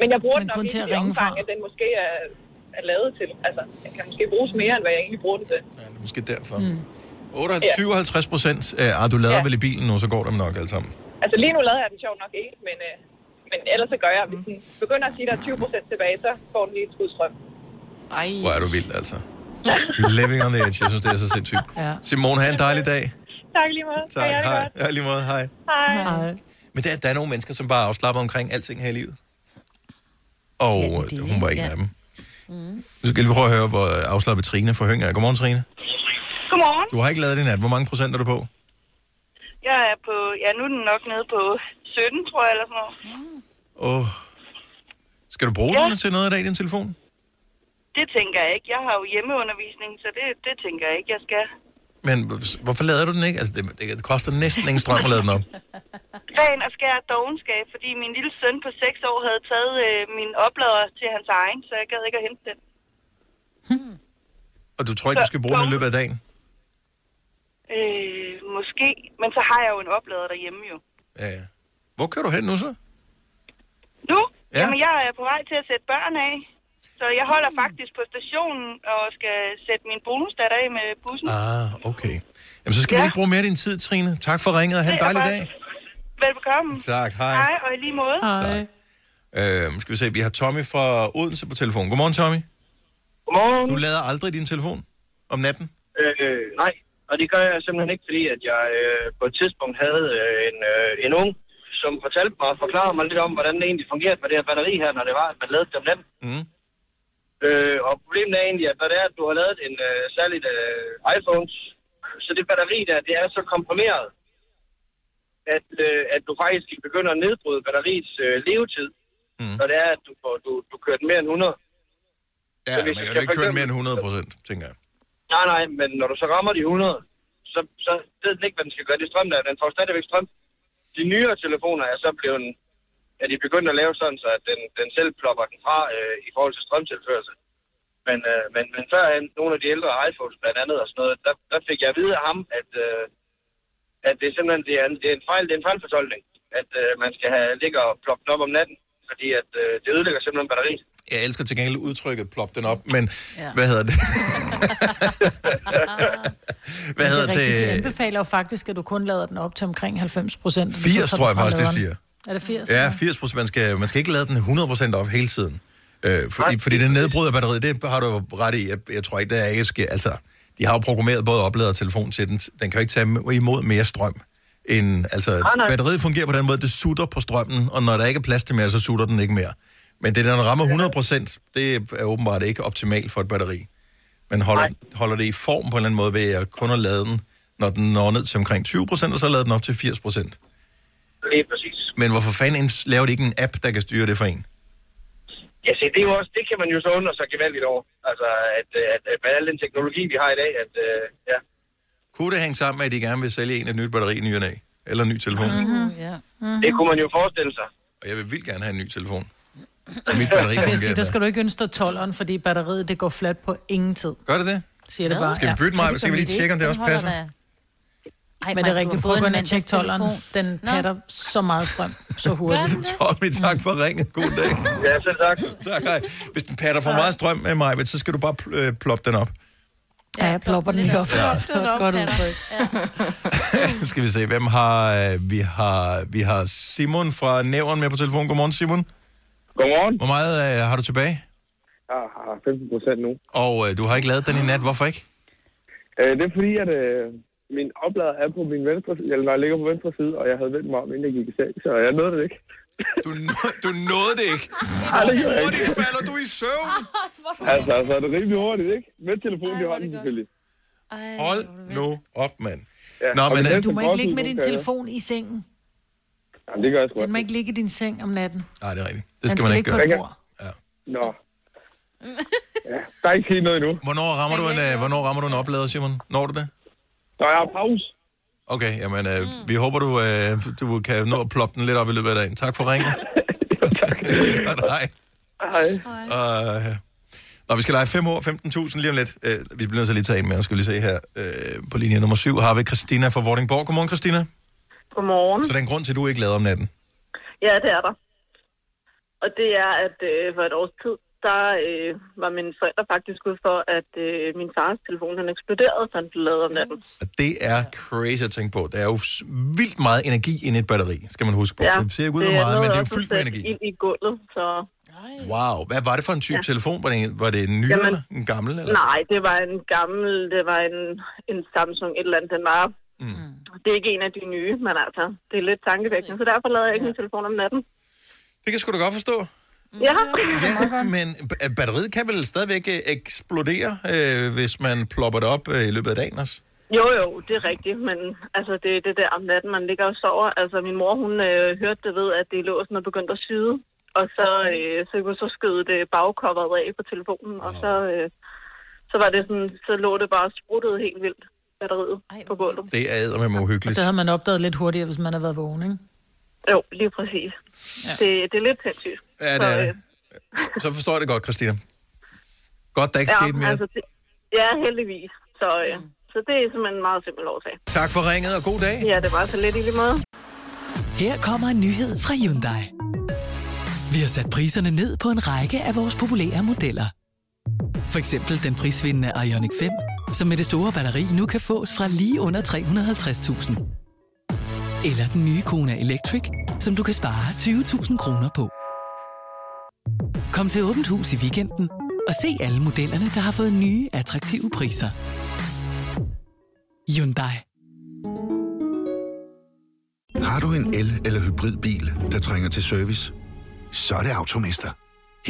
Men jeg bruger den nok ikke i det omfang, at den måske er lavet til. Altså, den kan måske bruges mere, end hvad jeg egentlig bruger den til. Ja, det er måske derfor. 58% du lader vel i bilen nu, så går dem nok alt sammen. Altså, lige nu lader jeg den sjovt nok ikke, men... Men ellers så gør jeg, hvis den begynder at sige, der er 20% tilbage, så får den lige et skudstrøm. Ej. Hvor er du vild, altså. Living on the edge. Jeg synes, det er så sindssygt. Ja. Simone, have en dejlig dag. Tak lige måde. Tak. Hej. Ja, lige måde. Hej. Hej. Men der er nogle mennesker, som bare afslapper omkring alting her i livet. Og hun var ikke af dem. Nu skal vi prøve at høre, hvor afslappet Trine fra Hønger er. Godmorgen, Trine. Godmorgen. Du har ikke lavet det i nat. Hvor mange procent er du på? Jeg er på, ja, nu er den nok nede på 17, tror jeg, eller sådan noget. Skal du bruge den til noget i dag, din telefon? Det tænker jeg ikke. Jeg har jo hjemmeundervisning, så det tænker jeg ikke, jeg skal. Men hvorfor lader du den ikke? Altså, det koster næsten ingen strøm at lade den op. Ren og skær dovenskab, fordi min lille søn på 6 år havde taget min oplader til hans egen, så jeg gad ikke at hente den. Hmm. Og du tror ikke, du skal bruge den i løbet af dagen? Måske. Men så har jeg jo en oplader derhjemme jo. Ja, ja. Hvor kører du hen nu så? Nu? Ja. Jamen, jeg er på vej til at sætte børn af. Så jeg holder faktisk på stationen og skal sætte min bonusdatter af med bussen. Ah, okay. Jamen, så skal vi ikke bruge mere af din tid, Trine. Tak for ringet, og have en dejlig dag. Velbekomme. Tak, hej. Hej, og i lige måde. Hej. Skal vi se, vi har Tommy fra Odense på telefonen. Godmorgen, Tommy. Godmorgen. Du lader aldrig din telefon om natten? Nej, og det gør jeg simpelthen ikke, fordi at jeg på et tidspunkt havde en ung, som fortalte mig og forklarede mig lidt om, hvordan det egentlig fungerede med det her batteri her, når det var, at man lavede det om natten. Mm. Og problemet er egentlig, at når det er, at du har lavet en særligt iPhones, så det batteri der, det er så komprimeret, at du faktisk begynder at nedbryde batteriets levetid, når det er, at du kører den mere end 100. Ja, men man kan ikke køre den mere end 100%, tænker jeg. Nej, men når du så rammer de 100, så ved den ikke, hvad den skal gøre. Det strøm der, den får stadigvæk strøm. De nyere telefoner er så blevet... at de begyndte at lave sådan, så at den selv plopper den fra i forhold til strømtilførelse. Men før nogle af de ældre iPhones blandt andet og sådan noget, der fik jeg at vide af ham, at det simpelthen det er en fejlfortolkning, at man skal have ligger og ploppe den op om natten, fordi at det ødelægger simpelthen batteriet. Jeg elsker til gengæld udtrykket plop den op, men hvad hedder det? Hvad hedder det? De anbefaler jo faktisk, at du kun lader den op til omkring 90%. 80 tror jeg faktisk, det siger. Er det 80? Ja, 80%. Man skal ikke lade den 100% op hele tiden. Fordi det nedbrud af batteriet, det har du jo ret i. Jeg tror ikke, der er ikke sker. Altså, de har jo programmeret både oplader og telefon til den. Den kan jo ikke tage imod mere strøm. Batteriet fungerer på den måde, det sutter på strømmen, og når der ikke er plads til mere, så sutter den ikke mere. Men det, der rammer 100%, det er åbenbart ikke optimalt for et batteri. Men holder det i form på en eller anden måde ved at kun at lade den, når den når ned til omkring 20%, og så lader den op til 80%. Lige præcis. Men hvorfor fanden laver de ikke en app, der kan styre det for en? Ja, se, det er jo også, det kan man jo så undre sig gevaldigt over. Altså, at med al den teknologi, vi har i dag, ja. Kunne det hænge sammen med, at de gerne vil sælge en af et nyt batteri i ny og næ? Eller en ny telefon? Det kunne man jo forestille sig. Og jeg vil vildt gerne have en ny telefon. Og mit batteri fungerer. Der skal du ikke ønske dig 12'eren, fordi batteriet, det går flat på ingen tid. Gør det det? Siger det bare. Skal vi bytte mig? Skal vi lige tjekke, om det også passer? Ej, men det er rigtigt, for at man tjekke tolleren, den patter så meget strøm, så hurtigt. Tommy, tak for ringen. God dag. Ja, selv tak. Tak, hej. Hvis den patter for meget strøm med mig, så skal du bare ploppe den op. Ja, jeg plopper den lige op. Ja. Godt udtryk. Nu skal vi se, hvem har... Vi har Simon fra Nævren med på telefonen. Godmorgen, Simon. Godmorgen. Hvor meget har du tilbage? Jeg har 15% nu. Og du har ikke lavet den i nat. Hvorfor ikke? Det er fordi, at... min oplader er på min venstre side, eller når jeg ligger på venstre side, og jeg havde vendt mig om, inden jeg gik i seng, så jeg nåede det ikke. Du nåede det ikke? Hvor hurtigt falder du i søvn? Altså, er det rimelig hurtigt, ikke? Med telefonen i hånden, selvfølgelig. Hold nu op, mand. Ja. Nå, men, du må ikke ligge med din telefon i sengen. Jamen, det gør jeg sgu ikke. Den må ikke ligge i din seng om natten. Nej, det er rigtigt. Det skal man ikke gøre. Ja. Nå. Ja, der er ikke helt noget endnu. Hvornår rammer du en oplader, Simon? Når du det? Der er pause. Okay, jamen vi håber, du kan nå at ploppe den lidt op i løbet af dagen. Tak for ringen. Tak. Hej. Hej. Nå, vi skal lege 5 år, 15.000 lige om lidt. Vi bliver nødt til at lige tage en mere, skal vi lige se her. På linje nummer 7 har vi Christina fra Vordingborg. Godmorgen, Christina. Godmorgen. Så der er en grund til, at du ikke lader om natten? Ja, det er der. Og det er, at for et års tid, der var mine forældre faktisk ud for, at min fars telefon, han eksploderede, så han blev lavet om natten. Og det er crazy at tænke på. Der er jo vildt meget energi inde i et batteri, skal man huske på. Ja, det ser ikke ud af meget, men det er jo fyldt med energi. Ind i gulvet, så... Wow. Hvad var det for en type telefon? Var det en ny eller en gammel? Eller? Nej, det var en gammel. Det var en Samsung et eller andet. Den var... Det er ikke en af de nye, men altså, det er lidt tankevækkende. Så derfor lavede jeg ikke min telefon om natten. Det kan sgu da godt forstå. Ja, men batteriet kan vel stadigvæk eksplodere, hvis man plopper det op i løbet af dagen også? Jo, det er rigtigt, men altså, det er det der om natten, man ligger og sover. Altså, min mor, hun hørte det ved, at det låsen og begyndte at syde, og så skød det bagcoveret af på telefonen, og så var det sådan, så lå det bare spruttet helt vildt, batteriet på gulvet. Det er eddermame uhyggeligt. Og det havde man opdaget lidt hurtigere, hvis man havde været vågen, ikke? Jo, lige præcis. Ja. Det er lidt sindssygt. Ja, det er Så forstår jeg det godt, Christina. Godt, der ikke skete mere. Altså, heldigvis. Så det er simpelthen en meget simpel årsag. Tak for ringet, og god dag. Ja, det var så lidt i lige måde. Her kommer en nyhed fra Hyundai. Vi har sat priserne ned på en række af vores populære modeller. For eksempel den prisvindende Ioniq 5, som med det store batteri nu kan fås fra lige under 350.000. Eller den nye Kona Electric, som du kan spare 20.000 kroner på. Kom til Åbent Hus i weekenden og se alle modellerne, der har fået nye, attraktive priser. Hyundai. Har du en el- eller hybridbil, der trænger til service? Så er det Automester.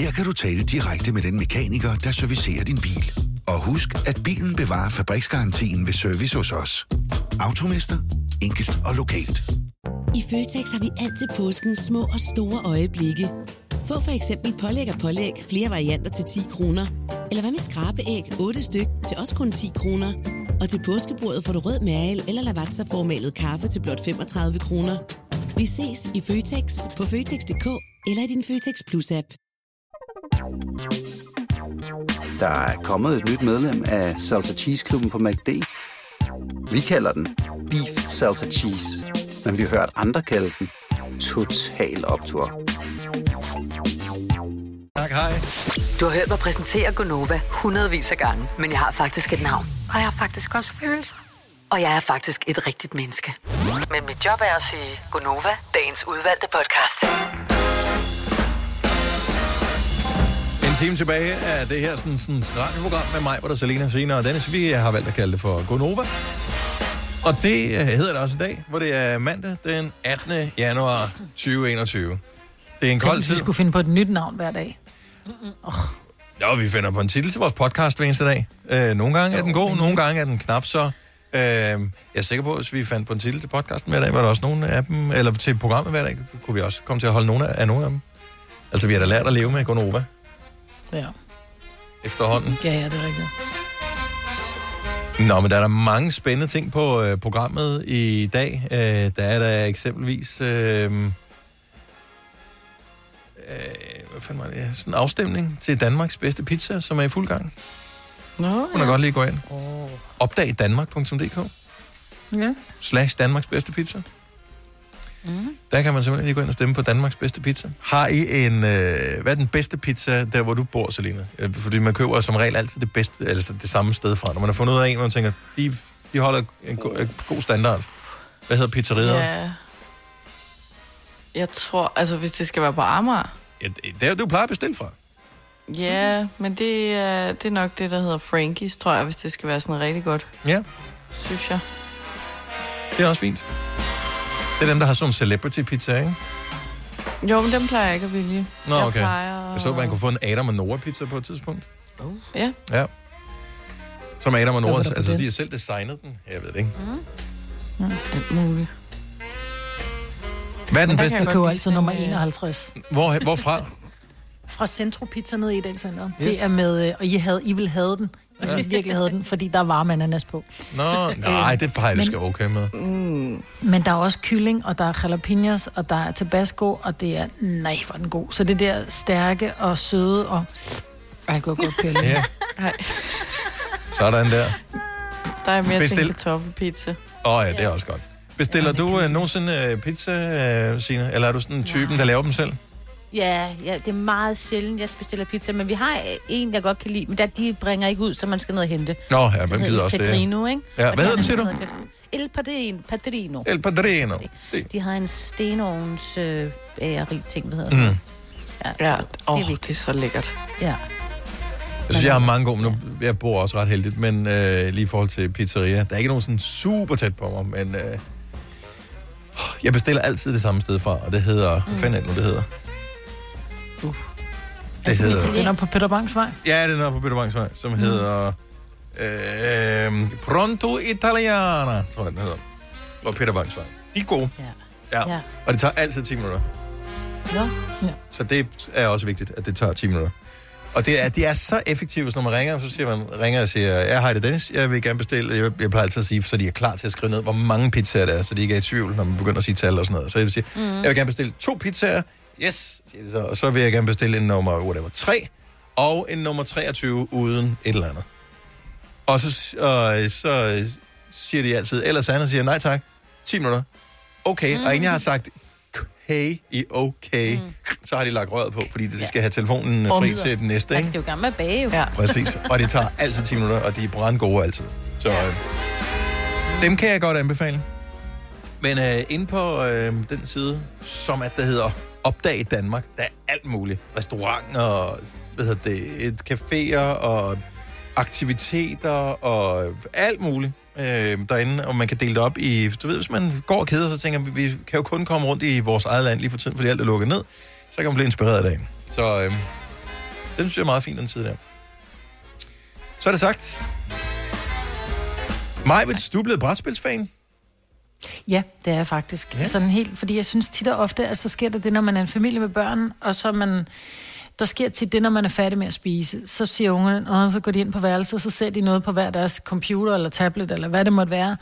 Her kan du tale direkte med den mekaniker, der servicerer din bil. Og husk, at bilen bevarer fabriksgarantien ved service hos os. Automester. Enkelt og lokalt. I Føtex har vi altid påskens små og store øjeblikke. Få for eksempel pålæg og pålæg flere varianter til 10 kroner. Eller hvad med skrabeæg 8 styk til også kun 10 kroner. Og til påskebordet får du rød mal eller lavatserformalet kaffe til blot 35 kroner. Vi ses i Føtex på Føtex.dk eller i din Føtex Plus-app. Der er kommet et nyt medlem af Salsa Cheese Klubben på McD. Vi kalder den Beef Salsa Cheese, men vi har hørt andre kalde den Total Optur. Tak, hej. Du har hørt mig præsentere Gonova hundredvis af gange, men jeg har faktisk et navn. Og jeg har faktisk også følelser. Og jeg er faktisk et rigtigt menneske. Men mit job er at sige Gonova, dagens udvalgte podcast. En time tilbage af det her sådan radioprogram med mig, hvor der Selena, Sina og Dennis. Vi har valgt at kalde det for Gonova. Og det hedder det også i dag, hvor det er mandag den 18. januar 2021. Det er en kold tid. Vi skulle finde på et nyt navn hver dag. Ja, vi finder på en titel til vores podcast hver eneste dag. Nogle gange er den god, nogle gange er den knap så. Jeg er sikker på, at hvis vi fandt på en titel til podcasten hver dag, var der også nogle af dem, eller til programmet hver dag, kunne vi også komme til at holde nogle af dem. Altså, vi har da lært at leve med Gonova. Ja. Efterhånden. Ja, det er rigtigt. Nå, men der er der mange spændende ting på programmet i dag. Der er der eksempelvis... hvad fanden var det? Sådan en afstemning til Danmarks bedste pizza, som er i fuld gang. Nå, hun er godt lige gå ind. Opdag Danmark.dk / Danmarks bedste pizza. Mm. Der kan man simpelthen lige gå ind og stemme på Danmarks bedste pizza. Har I en... hvad er den bedste pizza, der hvor du bor, Selina? Fordi man køber som regel altid det bedste, altså det samme sted fra. Når man har fundet ud af en, man tænker, de holder en god standard. Hvad hedder pizzeriet? Ja. Jeg tror, altså hvis det skal være på Amager... Ja, det er du plejer at bestille fra. Ja, men det er nok det, der hedder Frankies, tror jeg, hvis det skal være sådan rigtig godt. Ja. Synes jeg. Det er også fint. Det er dem, der har sådan en celebrity pizza, ikke? Jo, men dem plejer jeg ikke at vælge. Nå, okay. Jeg så, at man kunne få en Adam og Nora pizza på et tidspunkt. Ja. Ja. Som Adam og Nora, altså de har selv designet den. Jeg ved det ikke. Ja, muligt. Hvad er den bedste? Jeg køber altid nummer 51. Hvorfra? Fra Centro Pizza nede i den center. Yes. Det er med, og I ville have den. Ja. I virkelig havde den, fordi der var varme ananas på. Nå, nej, det fejl skal okay med. Men der er også kylling, og der er jalapenos, og der er tabasco, og det er, nej, hvor den god. Så det der stærke og søde og... Ej, gå godt kylling. Ja. Sådan der. Der er mere ting på kartoffelpizza. Åh ja, det er også godt. Bestiller du nogensinde pizza, Signe? Eller er du sådan en typen, der laver dem selv? Ja, det er meget sjældent, jeg bestiller pizza. Men vi har en, jeg godt kan lide, men de bringer ikke ud, så man skal ned og hente. Nå, ja, hvem gider også det? El Padrino, ikke? Ja, hvad hedder den, siger du? El Padrino. El Padrino. De har en stenovns bageri-ting, hvad hedder det? Ja, det er så lækkert. Ja. Jeg synes, jeg har mange gode, nu jeg bor også ret heldigt, men lige i forhold til pizzeria, der er ikke nogen sådan super tæt på mig, men jeg bestiller altid det samme sted fra, og det hedder, hvad fanden er det nu, det hedder? Det hedder... Det er på Peter Bangs vej? Ja, det er på Peter Bangs vej, som hedder Pronto Italiana, tror jeg, den hedder. Og Peter Bangs vej. De er gode. Ja. Ja. Ja. Og det tager altid 10 minutter. Ja. Ja. Så det er også vigtigt, at det tager 10 minutter. Og de er så effektive, så når man ringer, så siger man, ringer og siger, ja, hej, det er Dennis, jeg vil gerne bestille, jeg plejer altid at sige, så de er klar til at skrive ned, hvor mange pizzaer det er, så de ikke er i tvivl, når man begynder at sige tal og sådan noget. Så jeg vil sige, jeg vil gerne bestille 2 pizzaer, yes, så, og så vil jeg gerne bestille en nummer, whatever, 3, og en nummer 23 uden et eller andet. Og så siger de altid, ellers andet siger, nej tak, 10 minutter, okay, og inden jeg har sagt, hey, i okay, så har de lagt røret på, fordi de skal have telefonen fri til den næste, ikke? Man skal jo gerne med bage, jo. Ja. Præcis, og det tager altid 10 minutter, og de er brandgode altid. Så dem kan jeg godt anbefale. Men inde på den side, som at det hedder Opdag Danmark, der er alt muligt. Restauranter, og, caféer, og aktiviteter, og alt muligt. Derinde, og man kan dele det op i... Du ved, hvis man går og keder, så tænker man, vi kan jo kun komme rundt i vores eget land lige for tiden, fordi alt er lukket ned, så kan man blive inspireret af dagen. Så det synes jeg er meget fint, den tid der. Så er det sagt. Majvids, du er blevet brætspilsfan? Ja, det er jeg faktisk. Ja. Sådan helt, fordi jeg synes tit og ofte, at så sker det, når man er en familie med børn, og så man... Der sker til det, når man er færdig med at spise. Så siger ungerne, og så går de ind på værelset, så ser de noget på hver deres computer eller tablet, eller hvad det måtte være.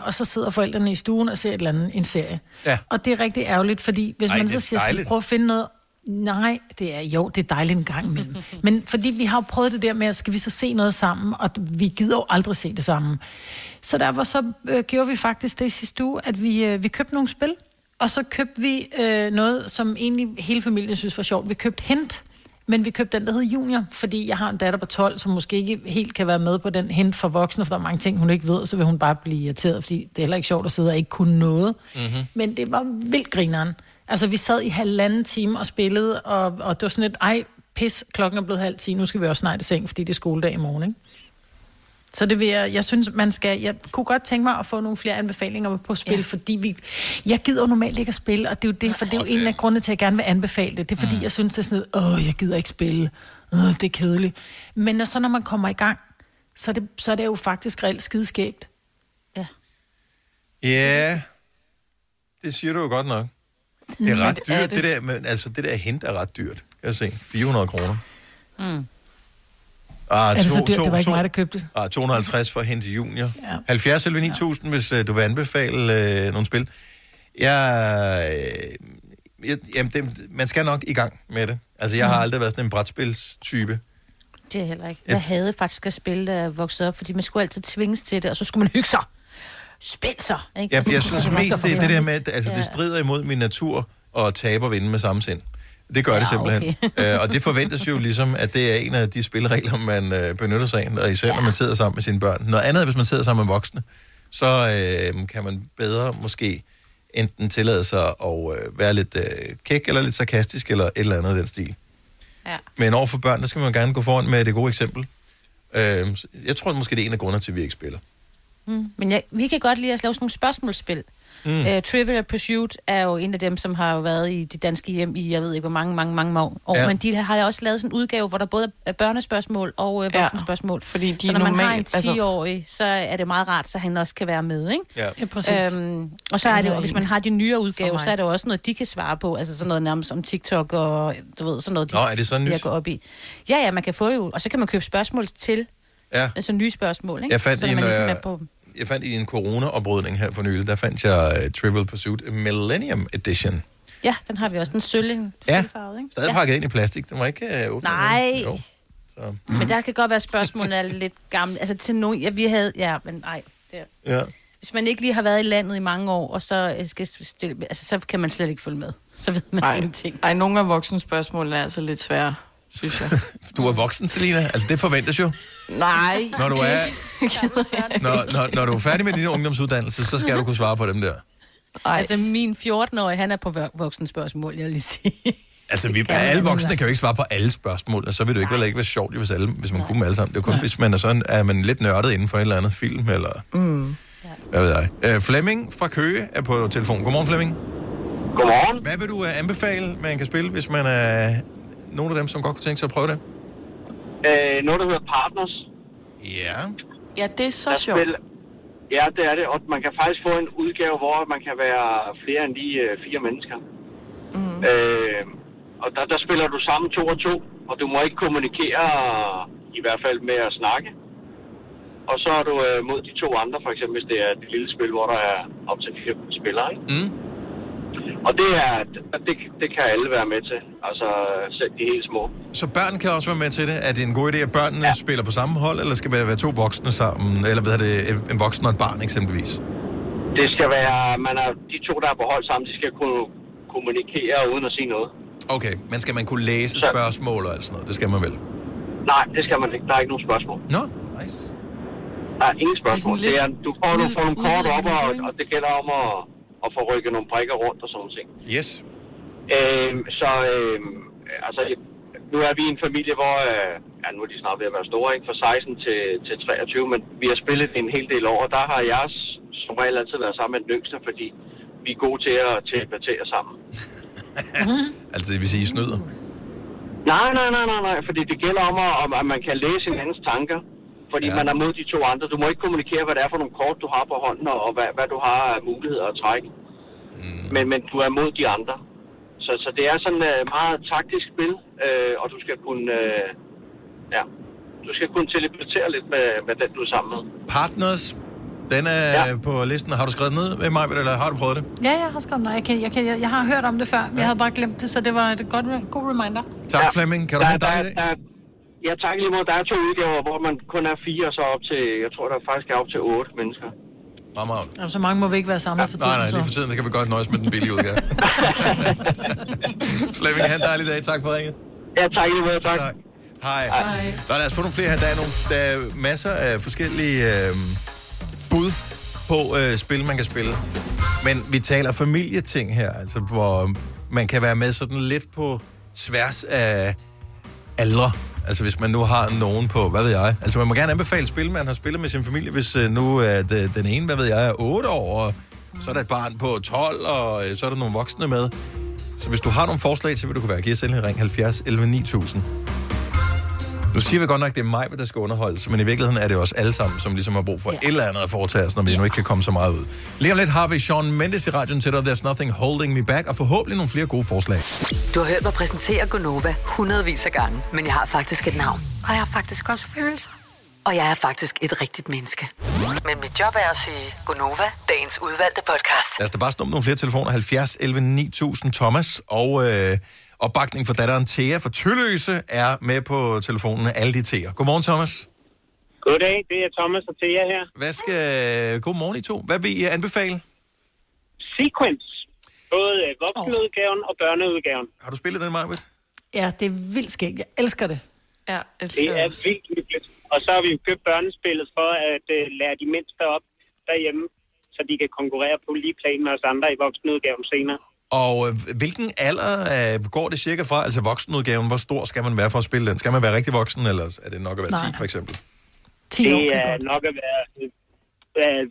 Og så sidder forældrene i stuen og ser et eller andet, en serie. Ja. Og det er rigtig ærgerligt, fordi hvis man så siger, skal vi prøve at finde noget... Nej, det er jo, det er dejligt en gang imellem. Men fordi vi har prøvet det der med, skal vi så se noget sammen, og vi gider jo aldrig se det sammen. Så derfor så gjorde vi faktisk det sidste uge, at vi købte nogle spil. Og så købte vi noget, som egentlig hele familien synes var sjovt. Vi købte Hint, men vi købte den, der hed Junior, fordi jeg har en datter på 12, som måske ikke helt kan være med på den Hint for voksne, for der er mange ting, hun ikke ved, og så vil hun bare blive irriteret, fordi det er heller ikke sjovt at sidde og ikke kunne noget. Mm-hmm. Men det var vildt grineren. Altså, vi sad i 1,5 time og spillede, og det var sådan et, klokken er blevet 9:30, nu skal vi også snart i seng, fordi det er skoledag i morgen, ikke? Så det vil jeg synes, man skal... Jeg kunne godt tænke mig at få nogle flere anbefalinger på spil, fordi jeg gider jo normalt ikke at spille, og det er jo det, for det er jo en af grundene til, at jeg gerne vil anbefale det. Det er fordi, jeg synes, det er sådan noget, jeg gider ikke spille, det er kedeligt. Men når man kommer i gang, så er det jo faktisk reelt skideskægt. Ja. Ja, det siger du jo godt nok. Det er ret dyrt, det der, men altså det der Hint er ret dyrt. Jeg se, 400 kroner. Mm. Det var ikke mig, der købte det. 250 for at hente Junior. Ja. 70 eller 9.000, hvis du vil anbefale nogle spil. Man skal nok i gang med det. Altså, jeg har aldrig været sådan en brætspilstype. Det er heller ikke. Jeg havde faktisk at spille, da jeg voksede op, fordi man skulle altid tvinges til det, og så skulle man hygge sig. Spil sig. Ikke? Jeg synes mest, det der med, at det strider imod min natur, og taber vinde med samme sind. Det gør det simpelthen. Okay. Og det forventes jo ligesom, at det er en af de spilleregler, man benytter sig af, og især når man sidder sammen med sine børn. Noget andet, hvis man sidder sammen med voksne, så kan man bedre måske enten tillade sig at være lidt kæk, eller lidt sarkastisk, eller et eller andet af den stil. Ja. Men overfor børn, der skal man gerne gå foran med det gode eksempel. Jeg tror måske, det er en af grundene til, vi ikke spiller. Men vi kan godt lide at lave sådan nogle spørgsmålsspil. Trivial Pursuit er jo en af dem, som har jo været i de danske hjem i, jeg ved ikke hvor mange år. Men de har jo også lavet sådan en udgave, hvor der både er børnespørgsmål og voksenspørgsmål. Fordi de så når man har en 10-årig, så er det meget rart, så han også kan være med, ikke? Ja, præcis. Og så er det jo, hvis man har de nyere udgaver, så er det jo også noget, de kan svare på. Altså sådan noget nærmest om TikTok og du ved, sådan noget, de kan gå op i. Ja, man kan få jo, og så kan man købe spørgsmål til. Altså nye spørgsmål, ikke? Så man ligesom er på dem. Jeg fandt i en corona-oprydning her for nylig, der fandt jeg Trivial Pursuit Millennium Edition. Ja, den har vi også. Den sølvfarvede, ikke? Stadig pakket ind i plastik. Den var ikke åbnet. Nej. Så. Men der kan godt være spørgsmål, der er lidt gamle. Altså til nogen... Ja, vi havde... Ja, men nej. Ja. Hvis man ikke lige har været i landet i mange år, og så skal stille... Altså, så kan man slet ikke følge med. Så ved man ingenting. Nej, nogle af voksne spørgsmål er altså lidt svære. Synes jeg. Du er voksen, Selina. Altså, det forventes jo. Nej. Når du er, når du er færdig med din ungdomsuddannelse, så skal du kunne svare på dem der. Ej. Altså, min 14-årige, han er på voksenspørgsmål, jeg vil lige sige. Altså, alle voksne kan jo ikke svare på alle spørgsmål, og så vil det jo ikke være sjovt, hvis man kunne med alle sammen. Det er jo kun, hvis man er sådan, at man er lidt nørdet inden for en eller anden film, eller... Hvad ved jeg. Flemming fra Køge er på telefon. Godmorgen, Flemming. Godmorgen. Hvad vil du anbefale, man kan spille, hvis man er... Nogle af dem, som godt kunne tænke sig at prøve det? Noget, der hedder Partners. Ja. Ja, det er så sjovt. Ja, det er det. Og man kan faktisk få en udgave, hvor man kan være flere end lige fire mennesker. Mm. Og der spiller du sammen 2 og 2, og du må ikke kommunikere, i hvert fald med at snakke. Og så er du mod de 2 andre, for eksempel hvis det er et lille spil, hvor der er op til 4 spillere, ikke? Mm. Og det kan alle være med til, altså selv de helt små. Så børn kan også være med til det? Er det en god idé, at børnene spiller på samme hold, eller skal det være 2 voksne sammen, eller hvad er det, en voksen og et barn eksempelvis? Det skal være, de 2, der er på hold sammen, de skal kunne kommunikere uden at sige noget. Okay, men skal man kunne læse spørgsmål og alt sådan noget? Det skal man vel? Nej, det skal man ikke. Der er ikke nogen spørgsmål. Nå, nice. Der er ingen spørgsmål. Det er, du får nogle kort op, og det gælder om at få rykket nogle brikker rundt og sådan ting. Yes. Altså, nu er vi i en familie, hvor, nu er de snart ved at være store, ikke? Fra 16 til 23, men vi har spillet en hel del år, og der har jeg som regel altid været sammen med den yngste, fordi vi er gode til at debattere sammen. Altså, det vil sige, I snyder? Nej, fordi det gælder om, at man kan læse hinandens tanker. Fordi man er mod de 2 andre. Du må ikke kommunikere, hvad det er for nogle kort, du har på hånden, og hvad du har af muligheder at trække. Mm. Men du er mod de andre. Så det er sådan et meget taktisk spil, og du skal kunne... Du skal kunne teleportere lidt med den, du er sammen med. Partners, den er på listen. Har du skrevet ned med mig, eller har du prøvet det? Ja, jeg har skrevet ned. Jeg har hørt om det før, men jeg havde bare glemt det, så det var et god reminder. Tak, Flemming. Kan du have dig i dag? Ja, tak lige måde. Der er 2 udgaver, hvor man kun er 4, og så op til, jeg tror, der faktisk er op til 8 mennesker. Jamen, så mange må vi ikke være samlet for tiden. Nej, lige for tiden, det kan vi godt nøjes med den billige udgave. Flemming, have en dejlig dag. Tak for ringet. Ja, tak lige måde. Tak. Hej. Så lad os få nogle flere her. Der er masser af forskellige bud på spil, man kan spille. Men vi taler familieting her, altså, hvor man kan være med sådan lidt på tværs af aldre. Altså hvis man nu har nogen på, hvad ved jeg? Altså man må gerne anbefale spil, man har spillet med sin familie, hvis nu den ene, hvad ved jeg, er 8 år, og så er der et barn på 12, og så er der nogle voksne med. Så hvis du har nogle forslag, så vil du kunne være givet selv en ring 70 11 9000. Nu siger vi godt nok, det er mig, der skal underholdes, men i virkeligheden er det også alle sammen, som ligesom har brug for et eller andet at foretage os, når vi nu ikke kan komme så meget ud. Lige om lidt har vi Shawn Mendes i radioen til dig, There's Nothing Holding Me Back, og forhåbentlig nogle flere gode forslag. Du har hørt mig præsentere Gonova hundredvis af gange, men jeg har faktisk et navn. Og jeg har faktisk også følelser. Og jeg er faktisk et rigtigt menneske. Men mit job er at sige Gonova, dagens udvalgte podcast. Lad os da bare snumme nogle flere telefoner. 70 11 9000 Thomas og... Opbakning for datteren Thea fra Tølløse er med på telefonen. Alle de Thea. Godmorgen, Thomas. Goddag, det er Thomas og Thea her. Godmorgen, I to. Hvad vil I anbefale? Sequence. Både voksenudgaven og børneudgaven. Har du spillet den, Marvitt? Ja, det er vildt skægt. Jeg elsker det. Ja, elsker det er også. Vildt hyggeligt. Og så har vi købt børnespillet for at lære de mindste op derhjemme, så de kan konkurrere på lige plan med os andre i voksenudgaven senere. Og hvilken alder går det cirka fra? Altså voksenudgaven, hvor stor skal man være for at spille den? Skal man være rigtig voksen, eller er det nok at være 10 for eksempel? 10 det er nok at være...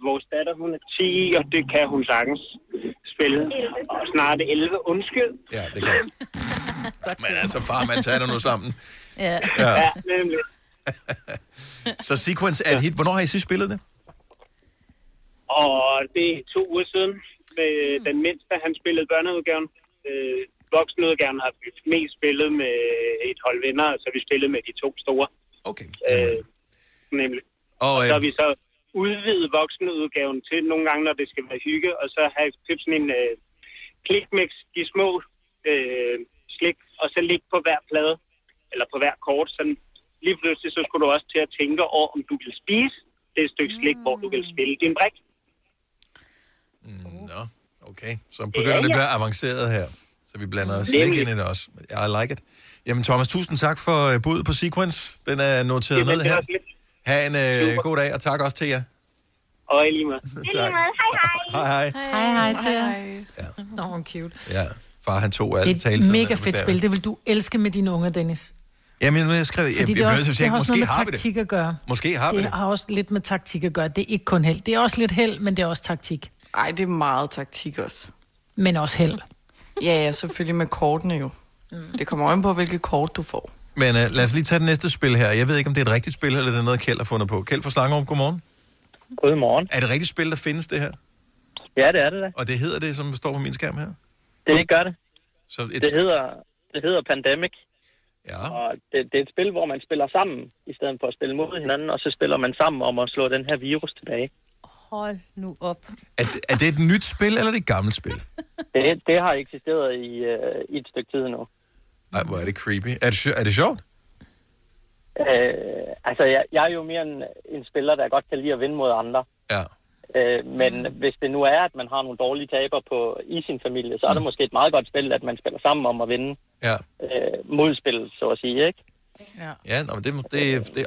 vores datter, hun er 10, og det kan hun sagtens spille. Og snart 11, undskyld. Ja, det kan hun. Men altså far, man tager det nu sammen. Ja, nemlig. Så Sequence er et hit. Hvornår har I sidst spillet det? Og det er 2 uger siden. Den mindste, han spillede børneudgaven. Voksenudgaven har vi mest spillet med et hold venner, så vi spillede med de 2 store. Okay. Nemlig. Og så har vi så udvidet voksenudgaven til nogle gange, når det skal være hygge, og så har vi købt sådan en klikmix, de små slik, og så ligge på hver plade, eller på hver kort. Så lige pludselig så skulle du også til at tænke over, om du vil spise det stykke slik, hvor du vil spille din brik. Okay. Så begynder det at blive avanceret her. Så vi blander os slik ind i det også. I like it. Jamen Thomas, tusind tak for budet på Sequence. Den er noteret ned her. Ha' en god dag, og tak også til jer. Og lige med. Tak. Hej. Hej. Ja. Nå, cute. Ja, far han tog alt tale. Det er et mega fedt spil. Det vil du elske med dine unger, Dennis. Jamen, jeg skrev... Fordi det har også noget med taktik at gøre. Måske har vi det. Det har også lidt med taktik at gøre. Det er ikke kun held. Det er også lidt held, men det er også taktik. Ej, det er meget taktik også. Men også held. Ja, selvfølgelig med kortene jo. Det kommer øjen på, hvilke kort du får. Men lad os lige tage det næste spil her. Jeg ved ikke, om det er et rigtigt spil, eller det er noget, Kjeld har fundet på. Kjeld fra Slangerum, godmorgen. Godmorgen. Er det et rigtigt spil, der findes det her? Ja, det er det da. Og det hedder det, som står på min skærm her? Det gør det. Så det hedder Pandemic. Ja. Og det er et spil, hvor man spiller sammen, i stedet for at spille mod hinanden, og så spiller man sammen om at slå den her virus tilbage. Hold nu op. Er det et nyt spil, eller er det et gammelt spil? Det har eksisteret i et stykke tid nu. Ej, hvor er det creepy. Er det sjovt? Jeg er jo mere en spiller, der godt kan lide at vinde mod andre. Ja. Men hvis det nu er, at man har nogle dårlige taber i sin familie, så er det måske et meget godt spil, at man spiller sammen om at vinde modspillet, så at sige, ikke? Ja, men det,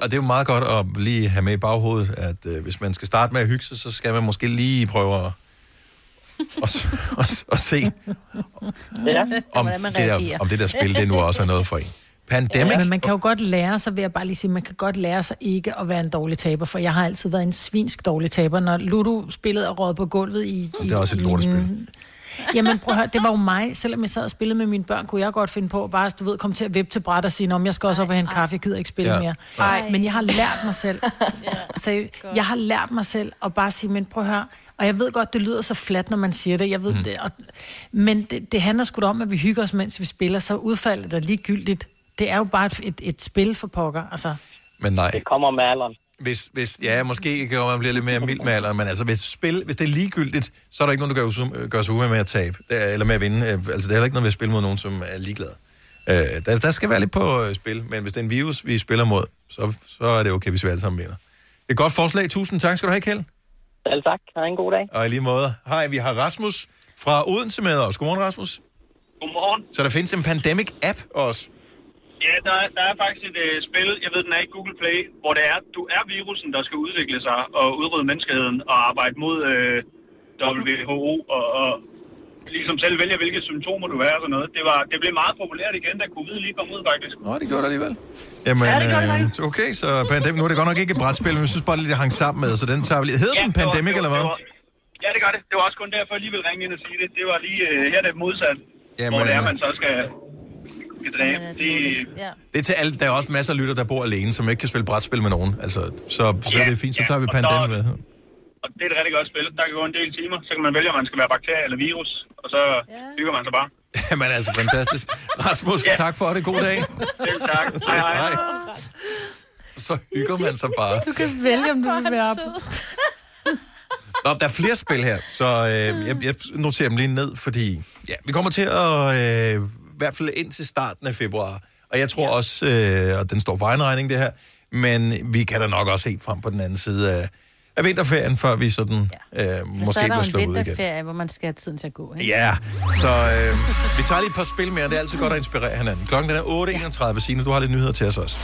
og det er jo meget godt at lige have med i baghovedet, at hvis man skal starte med at hygge sig, så skal man måske lige prøve at se, om det der spil, det nu også er noget for en. Pandemic. Ja, men man kan jo godt lære sig, vil jeg bare lige sige, man kan godt lære sig ikke at være en dårlig taber, for jeg har altid været en svinsk dårlig taber, når Ludo spillede og rådede på gulvet i... Det er også et lortespil. Jamen prøv at høre, det var jo mig, selvom jeg sad og spillede med mine børn, kunne jeg godt finde på at bare, du ved, komme til at vippe til bræt og sige, om jeg skal også op og hente kaffe, jeg gider ikke spille mere. Nej, men jeg har lært mig selv. Jeg har lært mig selv at bare sige, men prøv at høre, og jeg ved godt, det lyder så fladt, når man siger det, jeg ved det, men det handler sgu da om, at vi hygger os, mens vi spiller, så udfaldet er ligegyldigt. Det er jo bare et spil for pokker, altså. Men nej. Det kommer med alderen. Hvis måske kan man blive lidt mere mild med alderen, men altså, hvis det er ligegyldigt, så er der ikke nogen, der gør sig ude med at tabe, eller med at vinde. Altså, det er heller ikke noget ved at spille mod nogen, som er ligeglade. Der skal være lidt på spil, men hvis det er en virus, vi spiller mod, så er det okay, hvis vi alle sammen vinder. Et godt forslag. Tusind tak skal du have, Kjeld. Selv tak. Ha' en god dag. Og i lige måde. Hej, vi har Rasmus fra Odense med os. Godmorgen, Rasmus. Godmorgen. Så der findes en Pandemic-app også. Ja, der er faktisk et spil, jeg ved, den er i Google Play, hvor det er, du er virusen, der skal udvikle sig og udrydde menneskeheden og arbejde mod WHO og ligesom selv vælge, hvilke symptomer du er og sådan noget. Det blev meget populært igen, da covid lige kom ud faktisk. Nå, det gjorde det alligevel. Jamen, ja, det gjorde det. Okay, så Pandemic, nu er det godt nok ikke et brætspil, men jeg synes bare, det hang sammen med, så den tager vi lige. Hedder den Pandemic, eller hvad? Ja, det gør det. Det var også kun derfor, jeg lige ville ringe ind og sige det. Det var lige her, det modsat, hvor det er, man så skal... Det er til alt. Der er også masser af lytter, der bor alene, som ikke kan spille brætspil med nogen. Altså, så er det fint, så tager vi Pandemic med. Og det er et rigtig godt spil. Der kan gå en del timer, så kan man vælge, om man skal være bakterie eller virus, og så bygger man sig bare. Jamen altså, fantastisk. Rasmus, tak for det. God dag. Selv tak. Hej. Så hygger man sig bare. Du kan vælge, om du vil være på. Nå, der er flere spil her, så jeg noterer dem lige ned, fordi vi kommer til at... i hvert fald indtil starten af februar. Og jeg tror også, og den står for egen regning, det her, men vi kan da nok også se frem på den anden side af vinterferien, før vi sådan måske bliver slået ud igen. Så er der en vinterferie, hvor man skal have tiden til at gå. Ikke? Ja, så vi tager lige et par spil mere. Det er altid godt at inspirere hinanden. Klokken den er 8:31. Signe, du har lidt nyheder til os også.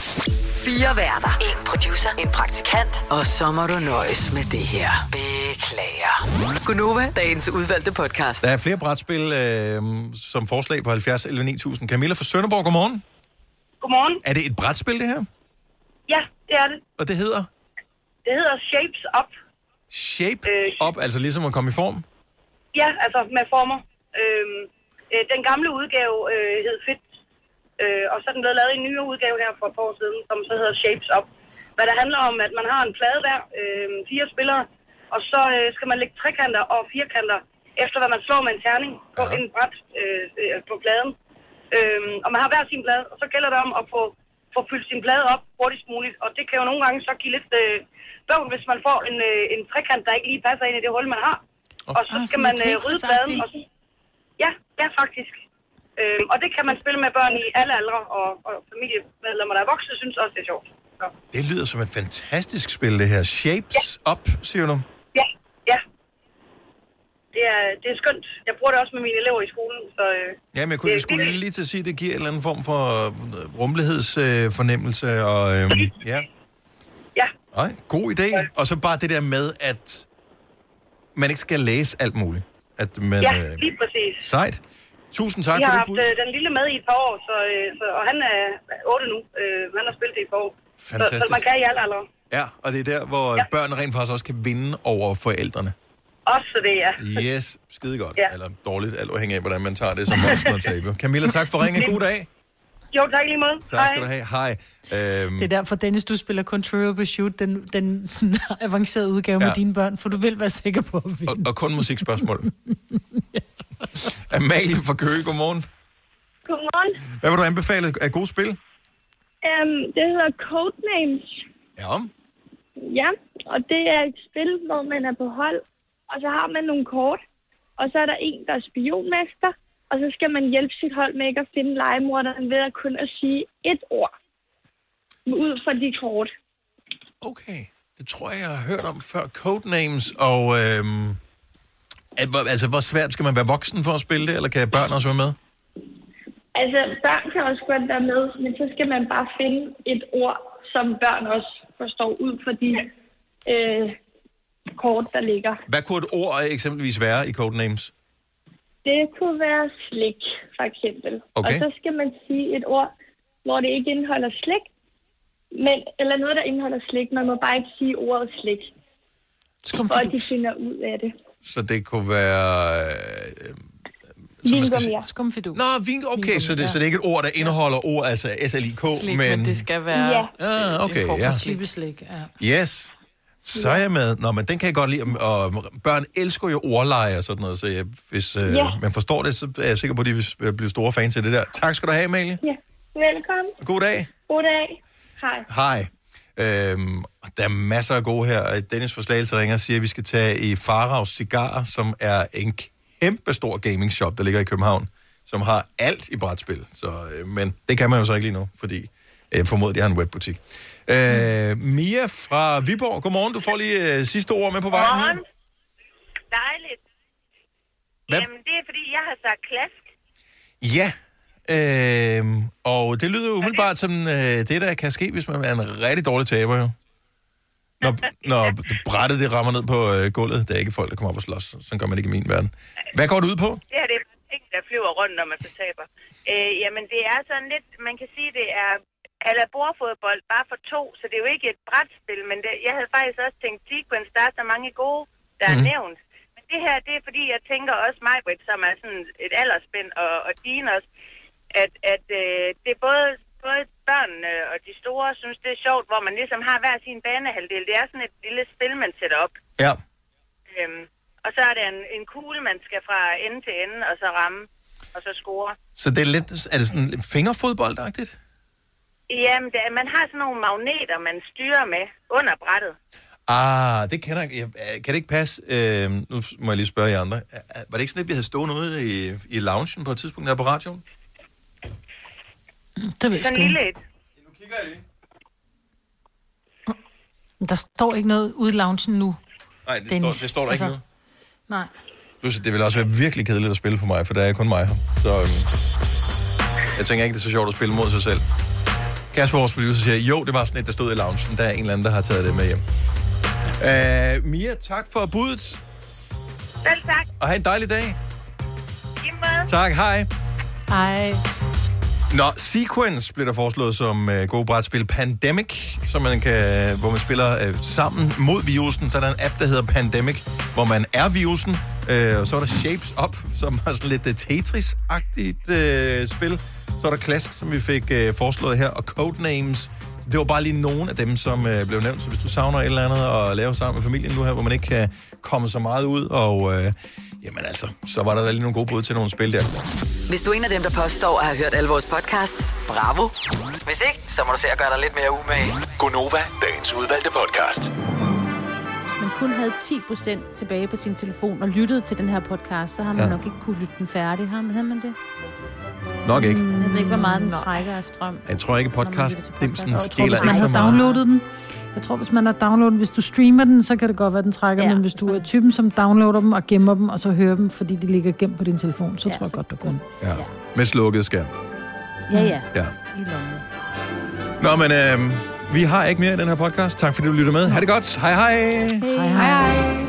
4 værter. En producer. En praktikant. Og så må du nøjes med det her. Beklager. Gunova, dagens udvalgte podcast. Der er flere brætspil som forslag på 70 11 9000. Camilla fra Sønderborg, godmorgen. Godmorgen. Er det et brætspil, det her? Ja, det er det. Og det hedder? Det hedder Shapes Up. Shape Up, altså ligesom at komme i form? Ja, altså med former. Den gamle udgave hed Fit, og så den blev lavet i en nyere udgave her for et par år siden, som så hedder Shapes Up. Hvad der handler om, at man har en plade der, 4 spillere, og så skal man lægge trekanter og firkanter, efter hvad man slår med en terning på en bræt på pladen. Og man har hver sin plade, og så gælder det om at få fyldt sin plade op hurtigst muligt, og det kan jo nogle gange så give lidt... bøvn, hvis man får en trekant, der ikke lige passer ind i det hul, man har. Og så skal man rydde pladen. Og så... Ja, faktisk. Og det kan man spille med børn i alle aldre, og familiemedlemmer, der er voksne, synes også, det er sjovt. Ja. Det lyder som et fantastisk spil, det her. Shapes Up, siger du? Ja. Det er skønt. Jeg bruger det også med mine elever i skolen. Så, men jeg skulle lige til at sige, at det giver en eller anden form for rummelighedsfornemmelse. Nej, god idé. Ja. Og så bare det der med, at man ikke skal læse alt muligt. At man, lige præcis. Sejt. Tusind tak for det bud. Jeg har haft den lille med i et par år, og han er 8 nu. Han har spillet det i et par år. Fantastisk. Så man kan i alle aldre. Ja, og det er der, hvor børn rent faktisk også kan vinde over forældrene. Også det, Yes, skide godt. Eller dårligt, alt afhængig af, hvordan man tager det som voksen og taber. Camilla, tak for ringen. God dag. Jo, tak lige meget. Tak skal du have. Hej. Det er derfor, Dennis, du spiller Trivial Pursuit, den sådan avancerede udgave med dine børn, for du vil være sikker på at vinde. Og kun musikspørgsmål. Amalie fra Køge, godmorgen. Godmorgen. Hvad vil du anbefale af gode spil? Det hedder Codenames. Ja. Ja, og det er et spil, hvor man er på hold, og så har man nogle kort, og så er der en, der er spionmester, og så skal man hjælpe sit hold med ikke at finde lejemorderen ved at kun at sige et ord ud fra de kort. Okay, det tror jeg, jeg har hørt om før. Codenames, og altså, hvor svært skal man være voksen for at spille det, eller kan børn også være med? Altså, børn kan også godt være med, men så skal man bare finde et ord, som børn også forstår ud fra de kort, der ligger. Hvad kunne et ord eksempelvis være i Codenames? Det kunne være slik, for eksempel. Okay. Og så skal man sige et ord, hvor det ikke indeholder slik, men, eller noget, der indeholder slik. Man må bare ikke sige ordet slik, for at de finder ud af det. Så det kunne være... Skumfidu. Nå, vinke, okay, så det er ikke et ord, der indeholder ord, altså SLIK, men det skal være... Ja, okay, ja. Slik, ja. Yes, så er jeg med. Nå, men den kan jeg godt lide, og børn elsker jo ordleje og sådan noget, så hvis man forstår det, så er jeg sikker på, at de vil blive store fans af det der. Tak skal du have, Amalie. Ja, velkommen. God dag. God dag. Hej. Der er masser af gode her. Dennis fra Slagelse ringer og siger, at vi skal tage i Farrags Cigar, som er en kæmpestor gaming-shop, der ligger i København, som har alt i brætspil. Så, men det kan man jo så ikke lige nu, fordi formodet, de har en webbutik. Mia fra Viborg, godmorgen. Du får lige sidste ord med på vejen her. Dejligt. Hvad? Jamen, det er, fordi jeg har sagt klask. Ja, og det lyder jo umiddelbart som det, der kan ske, hvis man er en rigtig dårlig taber, jo. Når brættet det rammer ned på gulvet, der er ikke folk, der kommer op og slås. Sådan gør man ikke i min verden. Hvad går det ud på? Det her, det er ting, der flyver rundt, når man så taber. Jamen, det er sådan lidt, man kan sige, det er ala bordfodbold, bare for to, så det er jo ikke et brætspil, men det, jeg havde faktisk også tænkt, Sequence, der er så mange gode, der er nævnt. Men det her, det er fordi, jeg tænker også Majbrit, som er sådan et aldersspænd, og Dine også, at det er både børnene og de store synes, det er sjovt, hvor man ligesom har hver sin banehalvdel. Det er sådan et lille spil, man sætter op. Ja. Og så er det en kugle, man skal fra ende til ende, og så ramme, og så score. Så det er lidt, er det sådan lidt fingerfodboldagtigt? Jamen, man har sådan nogle magneter, man styrer med under brættet. Ah, det kender jeg. Kan det ikke passe? Nu må jeg lige spørge jer andre. Var det ikke sådan lidt, vi havde stået ude i loungen på et tidspunkt her på radioen? Det ved jeg sgu. Nu kigger jeg lige. Der står ikke noget ude i loungen nu. Nej, det står der altså, ikke noget. Nej. Plus, det vil også være virkelig kedeligt at spille for mig, for der er kun mig her. Så jeg tænker ikke, det er så sjovt at spille mod sig selv. Kasper, vores producer, siger, jo, det var sådan et, der stod i loungen. Der er en eller anden, der har taget det med hjem. Mia, tak for budet. Selv tak. Og have en dejlig dag. Tak, hej. Hej. Nå, Sequence bliver der foreslået som gode brætspil. Pandemic, som man kan, hvor man spiller sammen mod virusen. Så er der en app, der hedder Pandemic, hvor man er virusen. Og så er der Shapes Up, som er sådan lidt Tetris-agtigt spil. Så er der Klask, som vi fik foreslået her, og Codenames. Det var bare lige nogle af dem, som blev nævnt. Så hvis du savner et eller andet at lave sammen med familien nu her, hvor man ikke kan komme så meget ud, og jamen altså, så var der lige nogle gode bud til nogle spil der. Hvis du er en af dem, der påstår at have hørt alle vores podcasts, bravo. Hvis ikke, så må du se at gøre dig lidt mere umage. Gonova, dagens udvalgte podcast. Hvis man kun havde 10% tilbage på sin telefon og lyttede til den her podcast, så har man nok ikke kunne lytte den færdig. Havde man det? Nok ikke. Jeg ved ikke, hvor meget den trækker af strøm. Jeg tror ikke, podcastdimsen stjæler ikke så meget. Man har downloadet den. Jeg tror, hvis man har downloadet, hvis du streamer den, så kan det godt være, den trækker, men hvis du er typen, som downloader dem og gemmer dem, og så hører dem, fordi de ligger gemt på din telefon, så tror jeg godt, du kan. Ja. Med slukket skærm. Ja. I lommen. Nå, men vi har ikke mere i den her podcast. Tak fordi du lytter med. Ha' det godt. Hej. Hej.